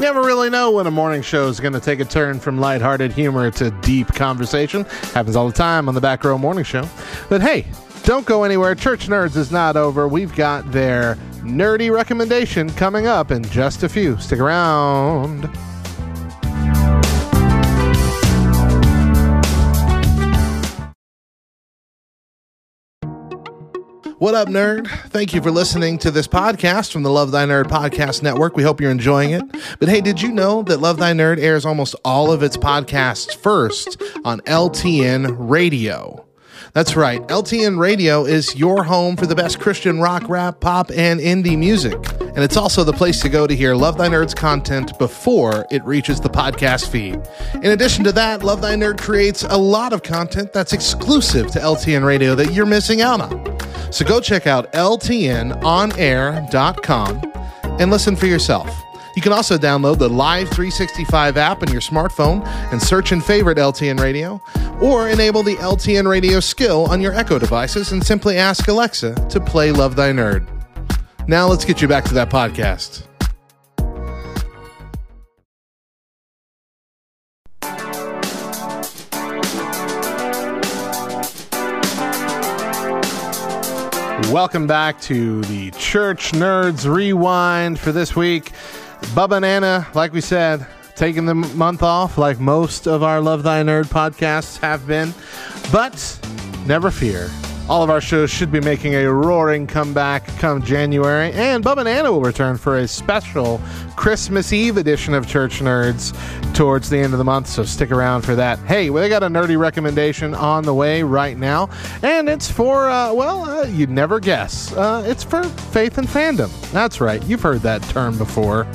never really know when a morning show is going to take a turn from lighthearted humor to deep conversation. Happens all the time on the Back Row Morning Show. But hey, don't go anywhere. Church Nerds is not over. We've got their nerdy recommendation coming up in just a few. Stick around. What up, nerd? Thank you for listening to this podcast from the Love Thy Nerd Podcast Network. We hope you're enjoying it. But hey, did you know that Love Thy Nerd airs almost all of its podcasts first on L T N Radio? That's right. L T N Radio is your home for the best Christian rock, rap, pop, and indie music. And it's also the place to go to hear Love Thy Nerd's content before it reaches the podcast feed. In addition to that, Love Thy Nerd creates a lot of content that's exclusive to L T N Radio that you're missing out on. So go check out L T N on air dot com and listen for yourself. You can also download the Live three sixty-five app on your smartphone and search and favorite L T N Radio, or enable the L T N Radio skill on your Echo devices and simply ask Alexa to play Love Thy Nerd. Now let's get you back to that podcast. Welcome back to the Church Nerds Rewind for this week. Bubba and Anna, like we said, taking the month off like most of our Love Thy Nerd podcasts have been. But never fear, all of our shows should be making a roaring comeback come January. And Bubba and Anna will return for a special Christmas Eve edition of Church Nerds towards the end of the month, so stick around for that. Hey, well, they got a nerdy recommendation on the way right now, and it's for, uh, well, uh, you'd never guess. Uh, it's for Faith and Fandom. That's right, you've heard that term before.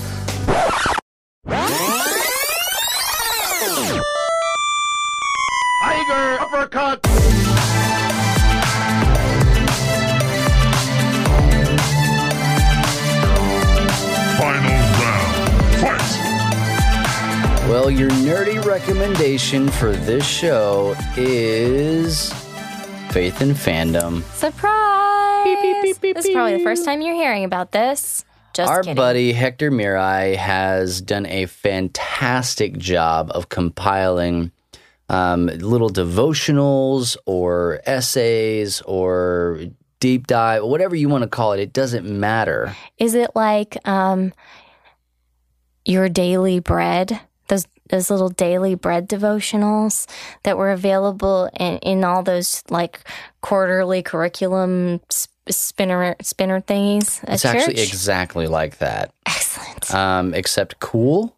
Tiger uppercut! Well, your nerdy recommendation for this show is Faith and Fandom. Surprise! Beep, beep, beep, beep, this is probably the first time you're hearing about this. Just Our kidding. buddy Hector Mirai has done a fantastic job of compiling um, little devotionals or essays or deep dive, whatever you want to call it. It doesn't matter. Is it like um, your daily bread? Those those little daily bread devotionals that were available in, in all those like quarterly curriculum spinner spinner thingies. It's church? Actually exactly like that. Excellent. Um, except cool.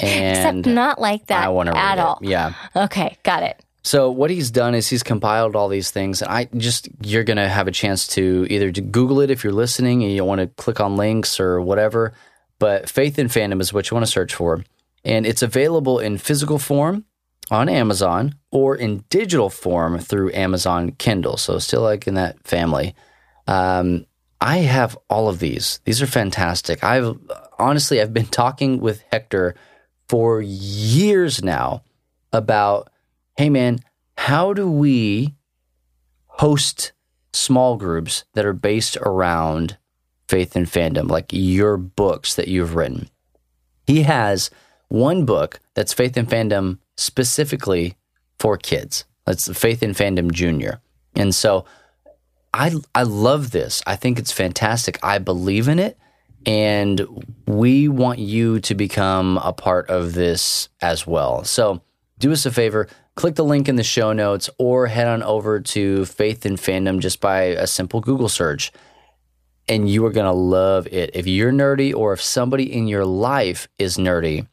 And except not like that I want to at read all. It. Yeah. Okay, got it. So what he's done is he's compiled all these things, and I just you're gonna have a chance to either Google it if you're listening and you want to click on links or whatever. But Faith and Fandom is what you want to search for. And it's available in physical form on Amazon or in digital form through Amazon Kindle. So still like in that family. Um, I have all of these. These are fantastic. I've honestly, I've been talking with Hector for years now about, hey man, how do we host small groups that are based around Faith and Fandom, like your books that you've written? He has one book that's Faith and Fandom specifically for kids. That's Faith and Fandom Junior. And so I I love this. I think it's fantastic. I believe in it. And we want you to become a part of this as well. So do us a favor, click the link in the show notes or head on over to Faith and Fandom just by a simple Google search. And you are going to love it. If you're nerdy or if somebody in your life is nerdy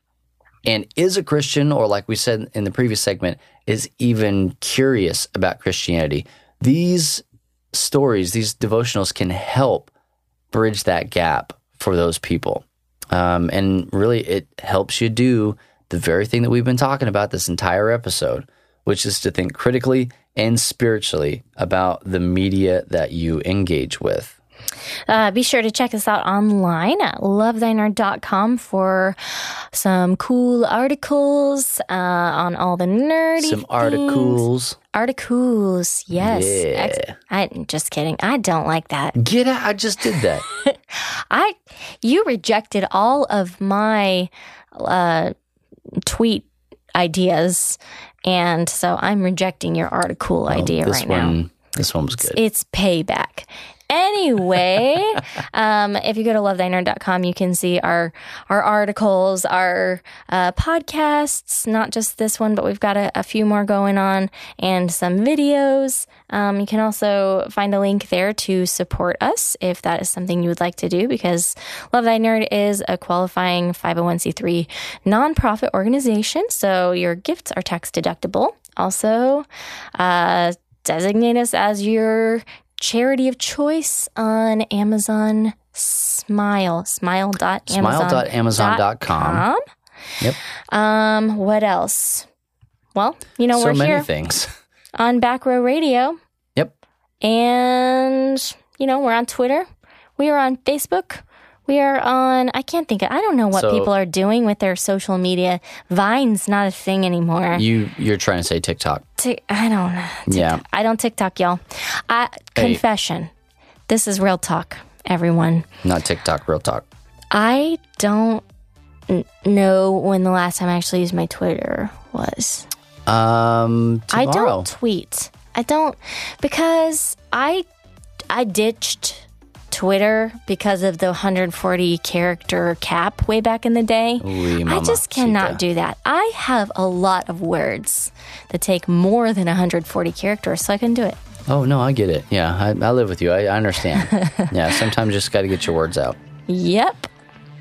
and is a Christian, or like we said in the previous segment, is even curious about Christianity, these stories, these devotionals can help bridge that gap for those people. Um, and really, it helps you do the very thing that we've been talking about this entire episode, which is to think critically and spiritually about the media that you engage with. Uh, be sure to check us out online at love thy nerd dot com for some cool articles uh, on all the nerdy Some things. articles. Articles, yes. Yeah. Ex- I, just kidding. I don't like that. Get out. I just did that. I, you rejected all of my uh, tweet ideas, and so I'm rejecting your article well, idea right one, now. This one was good. It's, it's payback. Anyway, um, if you go to love thy nerd dot com, you can see our our articles, our uh, podcasts, not just this one, but we've got a, a few more going on, and some videos. Um, you can also find a link there to support us if that is something you would like to do, because Love Thy Nerd is a qualifying five oh one c three nonprofit organization, so your gifts are tax deductible. Also, uh, designate us as your charity of choice on Amazon Smile. Smile dot amazon dot com Yep. Um, what else? Well, you know, so we're here. So many things. On Back Row Radio. Yep. And, you know, we're on Twitter. We are on Facebook. We are on, I can't think of, I don't know what so, people are doing with their social media. Vine's not a thing anymore. You, you're trying to say TikTok. I don't know. Yeah. I don't TikTok, y'all. I, hey. Confession. This is real talk, everyone. Not TikTok, real talk. I don't n- know when the last time I actually used my Twitter was. Um, tomorrow. I don't tweet. I don't, because I I ditched Twitter because of the one hundred forty character cap way back in the day. Ooh, I just cannot do that. I have a lot of words that take more than one hundred forty characters, so I couldn't do it. Oh, no, I get it. Yeah, I, I live with you. I, I understand. Yeah, sometimes you just got to get your words out. Yep.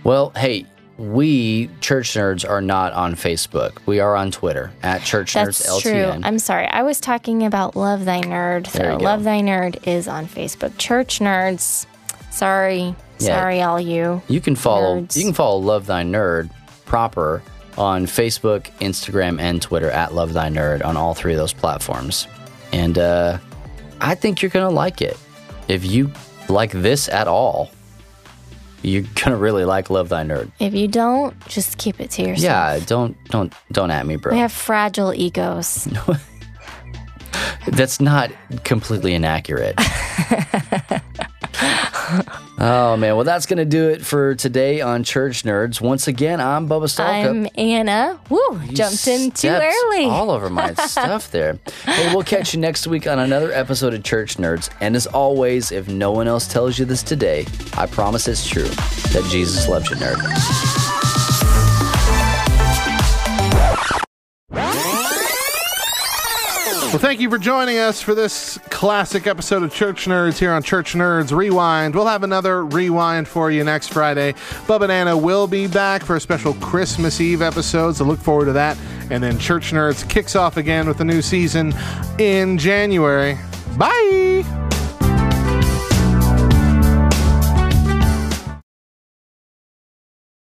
Well, hey, we Church Nerds are not on Facebook. We are on Twitter at Church Nerds L T N. That's true. I'm sorry. I was talking about Love Thy Nerd. So Love Thy Nerd is on Facebook. Church Nerds. Sorry, yeah. sorry, all you. You can follow. Nerds. You can follow Love Thy Nerd proper on Facebook, Instagram, and Twitter at Love Thy Nerd on all three of those platforms. And uh, I think you're gonna like it. If you like this at all, you're gonna really like Love Thy Nerd. If you don't, just keep it to yourself. Yeah, don't don't don't at me, bro. We have fragile egos. That's not completely inaccurate. Oh, man. Well, that's going to do it for today on Church Nerds. Once again, I'm Bubba Stalka. I'm Anna. Woo, you jumped in too early. All over my stuff there. Well, we'll catch you next week on another episode of Church Nerds. And as always, if no one else tells you this today, I promise it's true that Jesus loves you, nerd. Well, thank you for joining us for this classic episode of Church Nerds here on Church Nerds Rewind. We'll have another Rewind for you next Friday. Bubba and Anna will be back for a special Christmas Eve episode, so look forward to that. And then Church Nerds kicks off again with the new season in January. Bye!